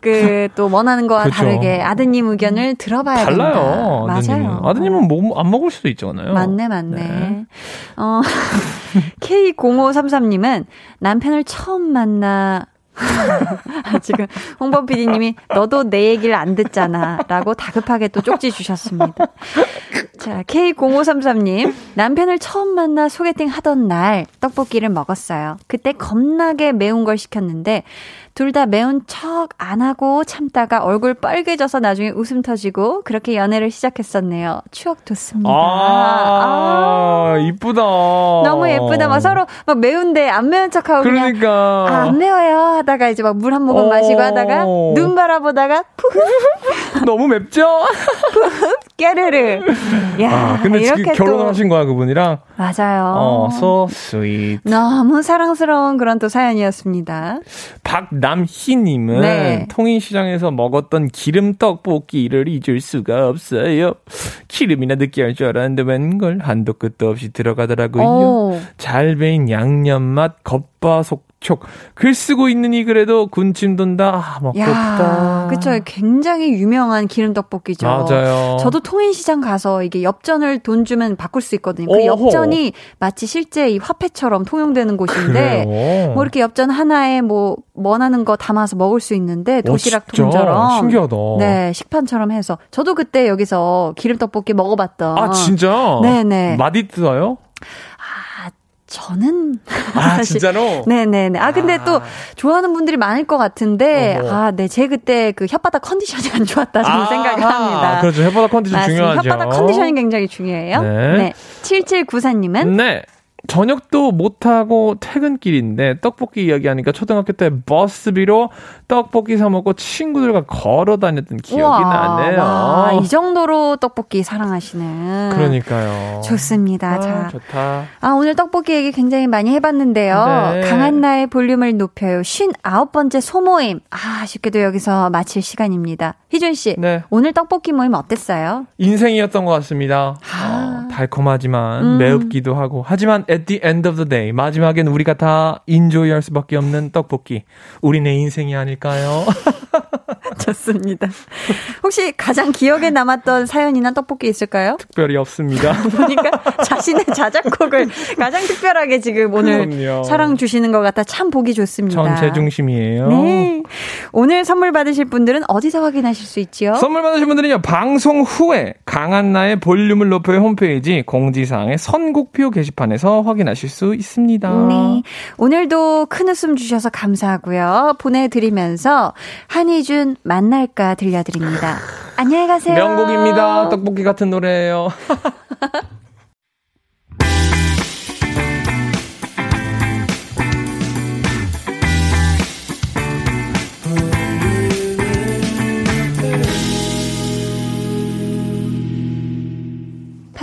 그 또 원하는 거와 그렇죠. 다르게 아드님 의견을 들어봐야 달라요. 된다. 아드님은. 맞아요. 아드님은 뭐 안 먹을 수도 있잖아요. 맞네, 맞네. 네. 어, 케이 공오삼삼님은 남편을 처음 만나. 지금 홍범 피디님이 너도 내 얘기를 안 듣잖아 라고 다급하게 또 쪽지 주셨습니다. 자, 케이 공오삼삼님 남편을 처음 만나 소개팅 하던 날 떡볶이를 먹었어요. 그때 겁나게 매운 걸 시켰는데 둘 다 매운 척 안 하고 참다가 얼굴 빨개져서 나중에 웃음 터지고 그렇게 연애를 시작했었네요. 추억 좋습니다. 아, 아, 이쁘다. 너무 예쁘다. 막 서로 막 매운데 안 매운 척하고 그러니까. 그냥 아, 안 매워요 하다가 이제 막 물 한 모금 마시고 하다가 눈 바라보다가 푸흡 너무 맵죠? 푸흡 깨르르. 야, 아, 근데 이렇게 결혼하신 거야 그분이랑? 맞아요. 어, so sweet. 너무 사랑스러운 그런 또 사연이었습니다. 박남희님은 네. 통인시장에서 먹었던 기름 떡볶이를 잊을 수가 없어요. 기름이나 느끼할 줄 알았는데 웬걸 한도 끝도 없이 들어가더라고요. 오. 잘 배인 양념 맛 겉바속 촉. 글 쓰고 있는 이 그래도 군침 돈다. 아, 먹겠다. 그렇죠. 굉장히 유명한 기름 떡볶이죠. 맞아요. 저도 통인시장 가서 이게 엽전을 돈 주면 바꿀 수 있거든요. 그 엽전이 마치 실제 이 화폐처럼 통용되는 곳인데 그래요? 뭐 이렇게 엽전 하나에 뭐 원하는 거 담아서 먹을 수 있는데 도시락 통처럼 신기하다. 네, 식판처럼 해서 저도 그때 여기서 기름 떡볶이 먹어봤던. 아 진짜? 네네. 맛있어요? 저는 아 진짜로 네네네 아 근데 아. 또 좋아하는 분들이 많을 것 같은데 아 네 제 그때 그 혓바닥 컨디션이 안 좋았다 저는 아, 생각을 합니다. 그렇죠. 혓바닥 컨디션 맞습니다. 중요하죠. 혓바닥 컨디션이 굉장히 중요해요. 네, 네. 칠칠구사님은 네 저녁도 못하고 퇴근길인데 떡볶이 이야기하니까 초등학교 때 버스비로 떡볶이 사 먹고 친구들과 걸어 다녔던 기억이 우와, 나네요. 와, 이 정도로 떡볶이 사랑하시는. 그러니까요. 좋습니다. 아, 자, 좋다. 아, 오늘 떡볶이 얘기 굉장히 많이 해봤는데요. 네. 강한나의 볼륨을 높여요. 오십구 번째 소모임. 아, 아쉽게도 여기서 마칠 시간입니다. 희준 씨, 네. 오늘 떡볶이 모임 어땠어요? 인생이었던 것 같습니다. 아. 어, 달콤하지만 음. 매흡기도 하고 하지만 at the end of the day 마지막엔 우리가 다 인조이할 수밖에 없는 떡볶이. 우리네 인생이 아닐까요? 좋습니다. 혹시 가장 기억에 남았던 사연이나 떡볶이 있을까요? 특별히 없습니다. 그러니까 자신의 자작곡을 가장 특별하게 지금 오늘 그럼요. 사랑 주시는 것 같아 참 보기 좋습니다. 전 제 중심이에요. 네. 오늘 선물 받으실 분들은 어디서 확인하실 수 있지요? 선물 받으실 분들은요. 방송 후에 강한나의 볼륨을 높여요 홈페이지 공지사항의 선곡표 게시판에서 확인하실 수 있습니다. 네. 오늘도 큰 웃음 주셔서 감사하고요. 보내드리면서 한희준 만날까 들려드립니다. 안녕히 가세요. 명곡입니다. 떡볶이 같은 노래예요.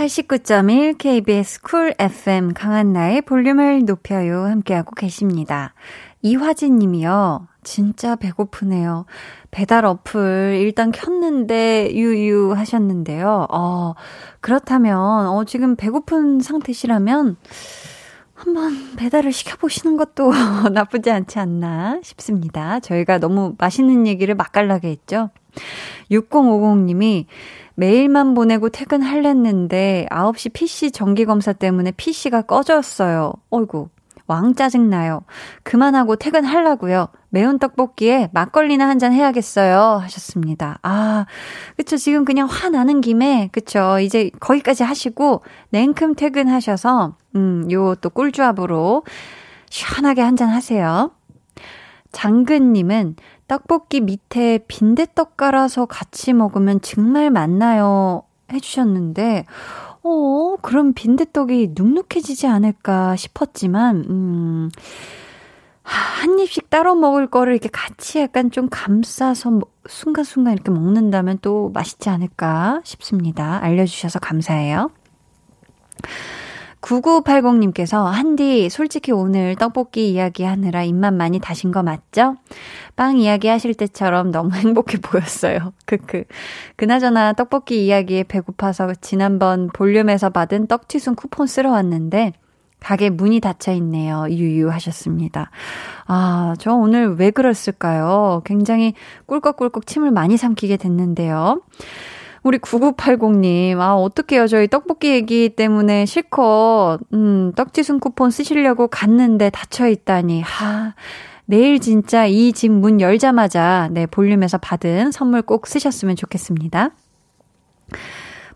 팔십구 점 일 케이비에스 쿨 에프엠 강한나의 볼륨을 높여요 함께하고 계십니다. 이화진 님이요. 진짜 배고프네요. 배달 어플 일단 켰는데 유유 하셨는데요. 어, 그렇다면 어, 지금 배고픈 상태시라면 한번 배달을 시켜보시는 것도 나쁘지 않지 않나 싶습니다. 저희가 너무 맛있는 얘기를 맛깔나게 했죠. 육공오공 님이 메일만 보내고 퇴근하랬는데 아홉 시 피씨 정기검사 때문에 피씨가 꺼졌어요. 어이구, 왕 짜증나요. 그만하고 퇴근하려고요. 매운 떡볶이에 막걸리나 한잔 해야겠어요 하셨습니다. 아, 그쵸. 지금 그냥 화나는 김에 그쵸. 이제 거기까지 하시고 냉큼 퇴근하셔서 음, 요 또 꿀조합으로 시원하게 한잔 하세요. 장근님은 떡볶이 밑에 빈대떡 깔아서 같이 먹으면 정말 맞나요? 해주셨는데 어, 그럼 빈대떡이 눅눅해지지 않을까 싶었지만 음... 한 입씩 따로 먹을 거를 이렇게 같이 약간 좀 감싸서 순간순간 이렇게 먹는다면 또 맛있지 않을까 싶습니다. 알려주셔서 감사해요. 구구팔공 님께서 한디 솔직히 오늘 떡볶이 이야기하느라 입맛 많이 다신 거 맞죠? 빵 이야기하실 때처럼 너무 행복해 보였어요. 크크. 그나저나 떡볶이 이야기에 배고파서 지난번 볼륨에서 받은 떡튀순 쿠폰 쓸어 왔는데 가게 문이 닫혀있네요. 유유하셨습니다. 아, 저 오늘 왜 그랬을까요? 굉장히 꿀꺽꿀꺽 침을 많이 삼키게 됐는데요. 우리 구구팔공 님, 아, 어떡해요. 저희 떡볶이 얘기 때문에 실컷, 음, 떡지순 쿠폰 쓰시려고 갔는데 닫혀있다니. 하, 내일 진짜 이 집 문 열자마자, 네, 볼륨에서 받은 선물 꼭 쓰셨으면 좋겠습니다.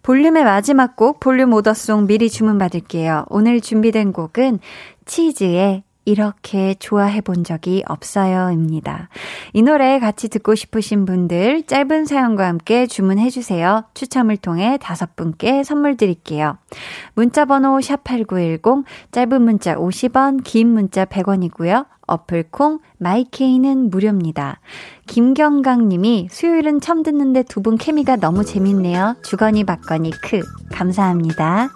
볼륨의 마지막 곡, 볼륨 오더송 미리 주문받을게요. 오늘 준비된 곡은 치즈의 이렇게 좋아해 본 적이 없어요입니다. 이 노래 같이 듣고 싶으신 분들 짧은 사연과 함께 주문해 주세요. 추첨을 통해 다섯 분께 선물 드릴게요. 문자번호 샵팔구일공, 짧은 문자 오십 원, 긴 문자 백 원이고요. 어플콩, 마이케이는 무료입니다. 김경강님이 수요일은 처음 듣는데 두 분 케미가 너무 재밌네요. 주거니 받거니 크. 감사합니다.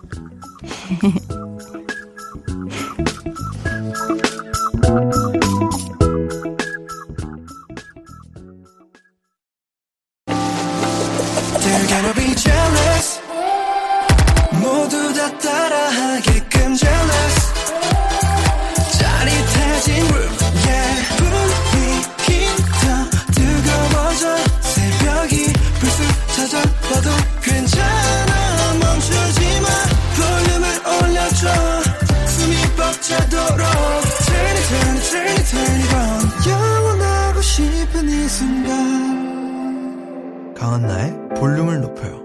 강한나의 볼륨을 높여요.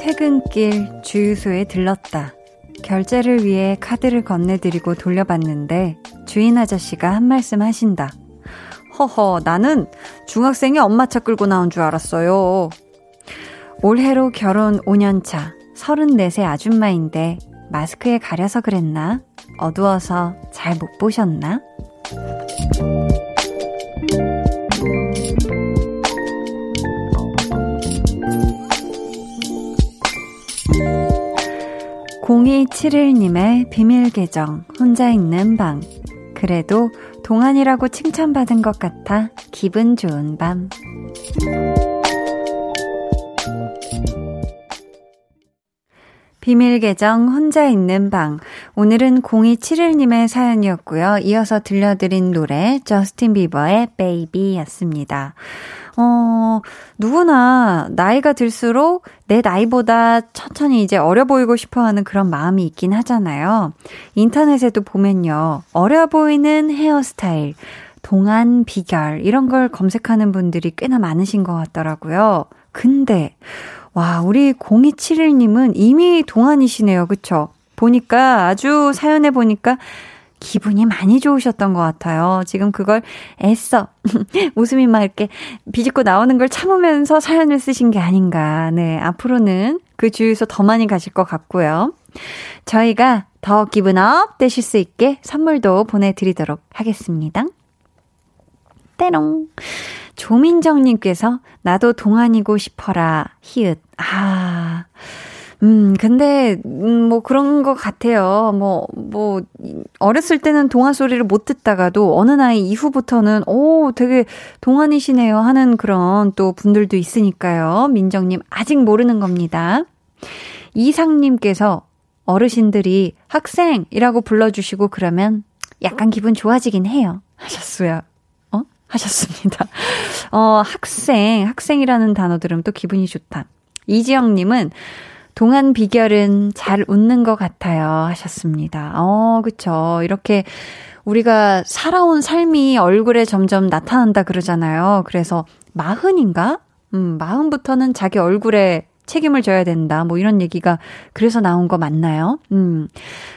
퇴근길 주유소에 들렀다. 결제를 위해 카드를 건네드리고 돌려봤는데 주인 아저씨가 한 말씀 하신다. 허허, 나는 중학생이 엄마차 끌고 나온 줄 알았어요. 올해로 결혼 오 년 차, 서른네 세 아줌마인데 마스크에 가려서 그랬나? 어두워서 잘 못 보셨나? 공이칠일 님의 비밀 계정, 혼자 있는 방. 그래도 동안이라고 칭찬받은 것 같아 기분 좋은 밤. 비밀 계정 혼자 있는 방. 오늘은 공이칠일 님의 사연이었고요. 이어서 들려드린 노래 저스틴 비버의 베이비였습니다. 어, 누구나 나이가 들수록 내 나이보다 천천히 이제 어려 보이고 싶어하는 그런 마음이 있긴 하잖아요. 인터넷에도 보면요, 어려 보이는 헤어스타일, 동안 비결 이런 걸 검색하는 분들이 꽤나 많으신 것 같더라고요. 근데 와, 우리 공이칠일 님은 이미 동안이시네요. 그쵸? 보니까 아주 사연해 보니까 기분이 많이 좋으셨던 것 같아요. 지금 그걸 애써 웃음이 막 이렇게 비집고 나오는 걸 참으면서 사연을 쓰신 게 아닌가. 네, 앞으로는 그 주위에서 더 많이 가실 것 같고요. 저희가 더 기분 업 되실 수 있게 선물도 보내드리도록 하겠습니다. 때롱. 조민정님께서 나도 동안이고 싶어라. 히읗. 아... 음, 근데, 음, 뭐, 그런 것 같아요. 뭐, 뭐, 어렸을 때는 동안 소리를 못 듣다가도 어느 나이 이후부터는, 오, 되게 동안이시네요 하는 그런 또 분들도 있으니까요. 민정님, 아직 모르는 겁니다. 이상님께서 어르신들이 학생이라고 불러주시고 그러면 약간 기분 좋아지긴 해요. 하셨어요. 어? 하셨습니다. 어, 학생, 학생이라는 단어 들으면 또 기분이 좋다. 이지영님은 동안 비결은 잘 웃는 것 같아요 하셨습니다. 어, 그쵸. 이렇게 우리가 살아온 삶이 얼굴에 점점 나타난다 그러잖아요. 그래서 마흔인가? 음, 마흔부터는 자기 얼굴에 책임을 져야 된다. 뭐 이런 얘기가 그래서 나온 거 맞나요? 음,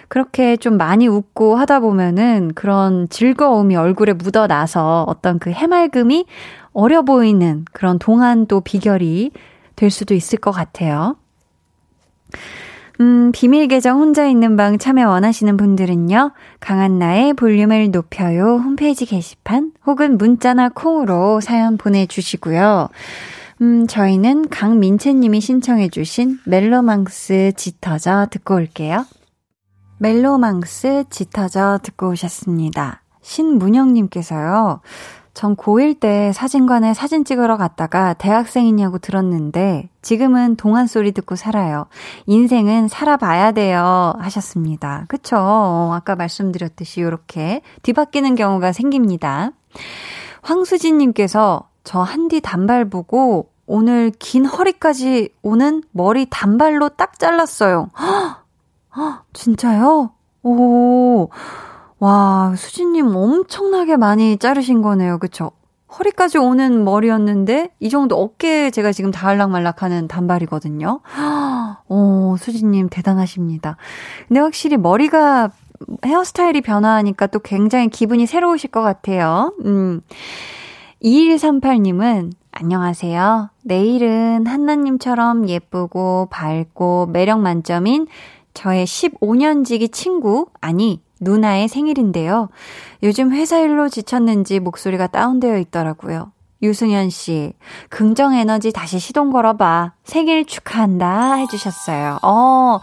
그렇게 좀 많이 웃고 하다 보면은 그런 즐거움이 얼굴에 묻어나서 어떤 그 해맑음이 어려 보이는 그런 동안 또 비결이 될 수도 있을 것 같아요. 음, 비밀 계정 혼자 있는 방 참여 원하시는 분들은요, 강한나의 볼륨을 높여요 홈페이지 게시판 혹은 문자나 콩으로 사연 보내주시고요. 음, 저희는 강민채님이 신청해주신 멜로망스 짙어져 듣고 올게요. 멜로망스 짙어져 듣고 오셨습니다. 신문영님께서요, 전 고일 때 사진관에 사진 찍으러 갔다가 대학생이냐고 들었는데 지금은 동안 소리 듣고 살아요. 인생은 살아봐야 돼요 하셨습니다. 그쵸? 아까 말씀드렸듯이 이렇게 뒤바뀌는 경우가 생깁니다. 황수진님께서 저 한디 단발 보고 오늘 긴 허리까지 오는 머리 단발로 딱 잘랐어요. 허! 허! 진짜요? 오... 와, 수진님 엄청나게 많이 자르신 거네요. 그쵸? 허리까지 오는 머리였는데 이 정도 어깨에 제가 지금 다 알락말락하는 단발이거든요. 오, 수진님 대단하십니다. 근데 확실히 머리가 헤어스타일이 변화하니까 또 굉장히 기분이 새로우실 것 같아요. 음. 이일삼팔님은 안녕하세요. 내일은 한나님처럼 예쁘고 밝고 매력 만점인 저의 십오 년지기 친구, 아니 누나의 생일인데요. 요즘 회사 일로 지쳤는지 목소리가 다운되어 있더라고요. 유승현 씨, 긍정 에너지 다시 시동 걸어봐. 생일 축하한다 해주셨어요. 어,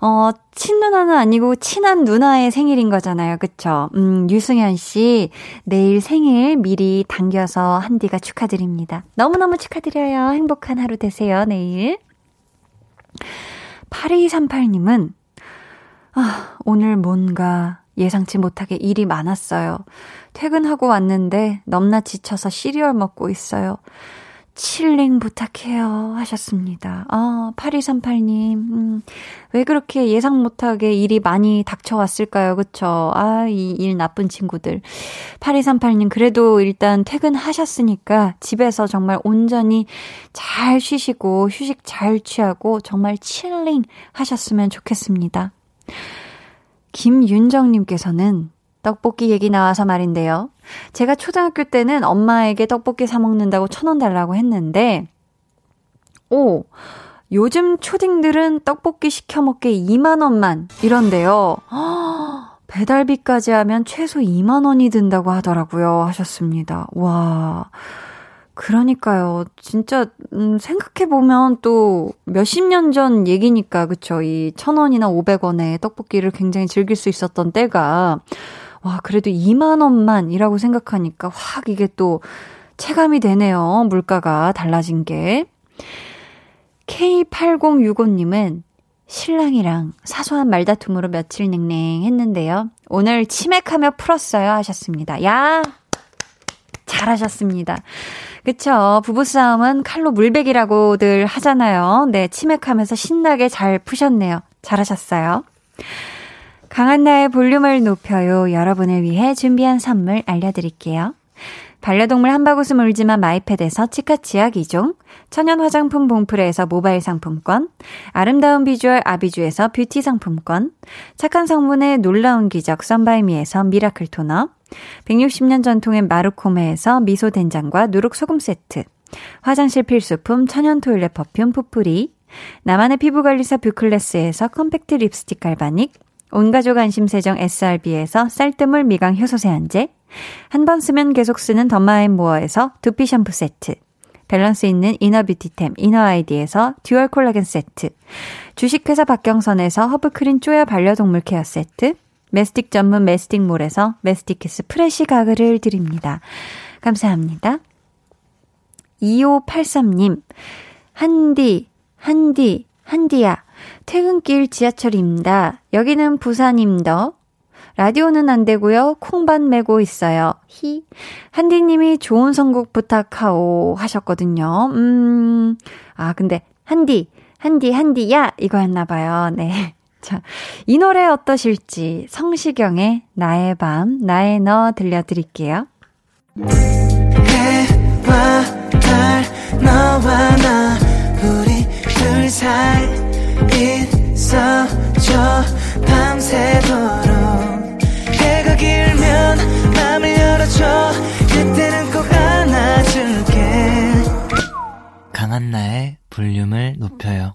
어, 친누나는 아니고 친한 누나의 생일인 거잖아요. 그쵸? 음, 유승현 씨, 내일 생일 미리 당겨서 한디가 축하드립니다. 너무너무 축하드려요. 행복한 하루 되세요, 내일. 팔이삼팔님은 아, 오늘 뭔가 예상치 못하게 일이 많았어요. 퇴근하고 왔는데 넘나 지쳐서 시리얼 먹고 있어요. 칠링 부탁해요 하셨습니다. 아, 팔이삼팔님, 음, 왜 그렇게 예상 못하게 일이 많이 닥쳐왔을까요? 그쵸? 아, 이 일 나쁜 친구들. 팔이삼팔님, 그래도 일단 퇴근하셨으니까 집에서 정말 온전히 잘 쉬시고 휴식 잘 취하고 정말 칠링 하셨으면 좋겠습니다. 김윤정님께서는 떡볶이 얘기 나와서 말인데요, 제가 초등학교 때는 엄마에게 떡볶이 사 먹는다고 천 원 달라고 했는데 오, 요즘 초딩들은 떡볶이 시켜 먹게 이만 원만 이런데요. 허, 배달비까지 하면 최소 이만 원이 든다고 하더라고요 하셨습니다. 와, 그러니까요. 진짜 음, 생각해보면 또 몇십 년 전 얘기니까, 그쵸? 이 천 원이나 오백 원에 떡볶이를 굉장히 즐길 수 있었던 때가, 와, 그래도 이만 원만이라고 생각하니까 확 이게 또 체감이 되네요. 물가가 달라진 게. 케이 팔공육오님은 신랑이랑 사소한 말다툼으로 며칠 냉랭했는데요, 오늘 치맥하며 풀었어요 하셨습니다. 야, 잘하셨습니다. 그쵸? 부부싸움은 칼로 물베기라고들 하잖아요. 네, 치맥하면서 신나게 잘 푸셨네요. 잘하셨어요. 강한나의 볼륨을 높여요. 여러분을 위해 준비한 선물 알려드릴게요. 반려동물 한바구음 울지만 마이펫에서 치카치약 이 종, 천연 화장품 봉프레에서 모바일 상품권, 아름다운 비주얼 아비주에서 뷰티 상품권, 착한 성분의 놀라운 기적 선바이미에서 미라클 토너, 백육십 년 전통의 마루코메에서 미소 된장과 누룩 소금 세트, 화장실 필수품 천연 토일렛 퍼퓸 풋풀이, 나만의 피부관리사 뷰클래스에서 컴팩트 립스틱 갈바닉, 온가족 안심세정 에스알비에서 쌀뜨물 미강 효소 세안제, 한 번 쓰면 계속 쓰는 덤마앤모어에서 두피 샴푸 세트, 밸런스 있는 이너뷰티템 이너아이디에서 듀얼 콜라겐 세트, 주식회사 박경선에서 허브크린 쪼야 반려동물 케어 세트, 메스틱 전문 메스틱몰에서 메스틱키스 프레쉬 가글을 드립니다. 감사합니다. 이오팔삼 님, 한디, 한디, 한디야. 퇴근길 지하철입니다. 여기는 부산임더. 라디오는 안 되고요. 콩반 메고 있어요. 히. 한디님이 좋은 선곡 부탁하오 하셨거든요. 음, 아, 근데, 한디, 한디, 한디야! 이거였나봐요. 네. 자, 이 노래 어떠실지 성시경의 나의 밤, 나의 너 들려드릴게요. 해와 달, 너와 나, 우리 둘 사이 있어줘 밤새도록. 해가 길면 맘을 열어줘. 그때는 꼭 안아줄게. 강한나의 볼륨을 높여요.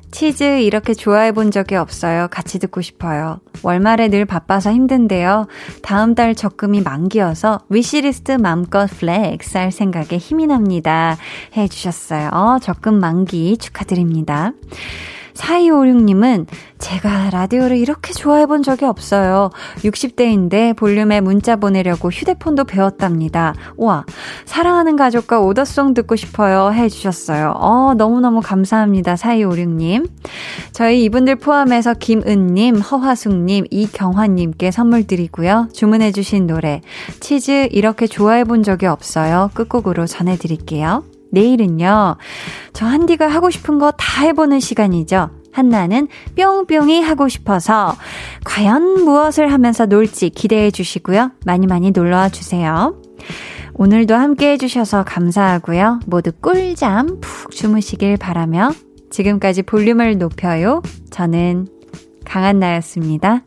치즈 이렇게 좋아해 본 적이 없어요. 같이 듣고 싶어요. 월말에 늘 바빠서 힘든데요. 다음 달 적금이 만기여서 위시리스트 맘껏 플렉스 할 생각에 힘이 납니다. 해주셨어요. 어, 적금 만기 축하드립니다. 사이오육님은 제가 라디오를 이렇게 좋아해 본 적이 없어요. 육십 대인데 볼륨에 문자 보내려고 휴대폰도 배웠답니다. 우와, 사랑하는 가족과 오더송 듣고 싶어요 해주셨어요. 어, 너무너무 감사합니다. 사이오육님. 저희 이분들 포함해서 김은님, 허화숙님, 이경환님께 선물 드리고요. 주문해 주신 노래 치즈 이렇게 좋아해 본 적이 없어요 끝곡으로 전해드릴게요. 내일은요, 저 한디가 하고 싶은 거 다 해보는 시간이죠. 한나는 뿅뿅이 하고 싶어서 과연 무엇을 하면서 놀지 기대해 주시고요. 많이 많이 놀러와 주세요. 오늘도 함께해 주셔서 감사하고요. 모두 꿀잠 푹 주무시길 바라며 지금까지 볼륨을 높여요. 저는 강한나였습니다.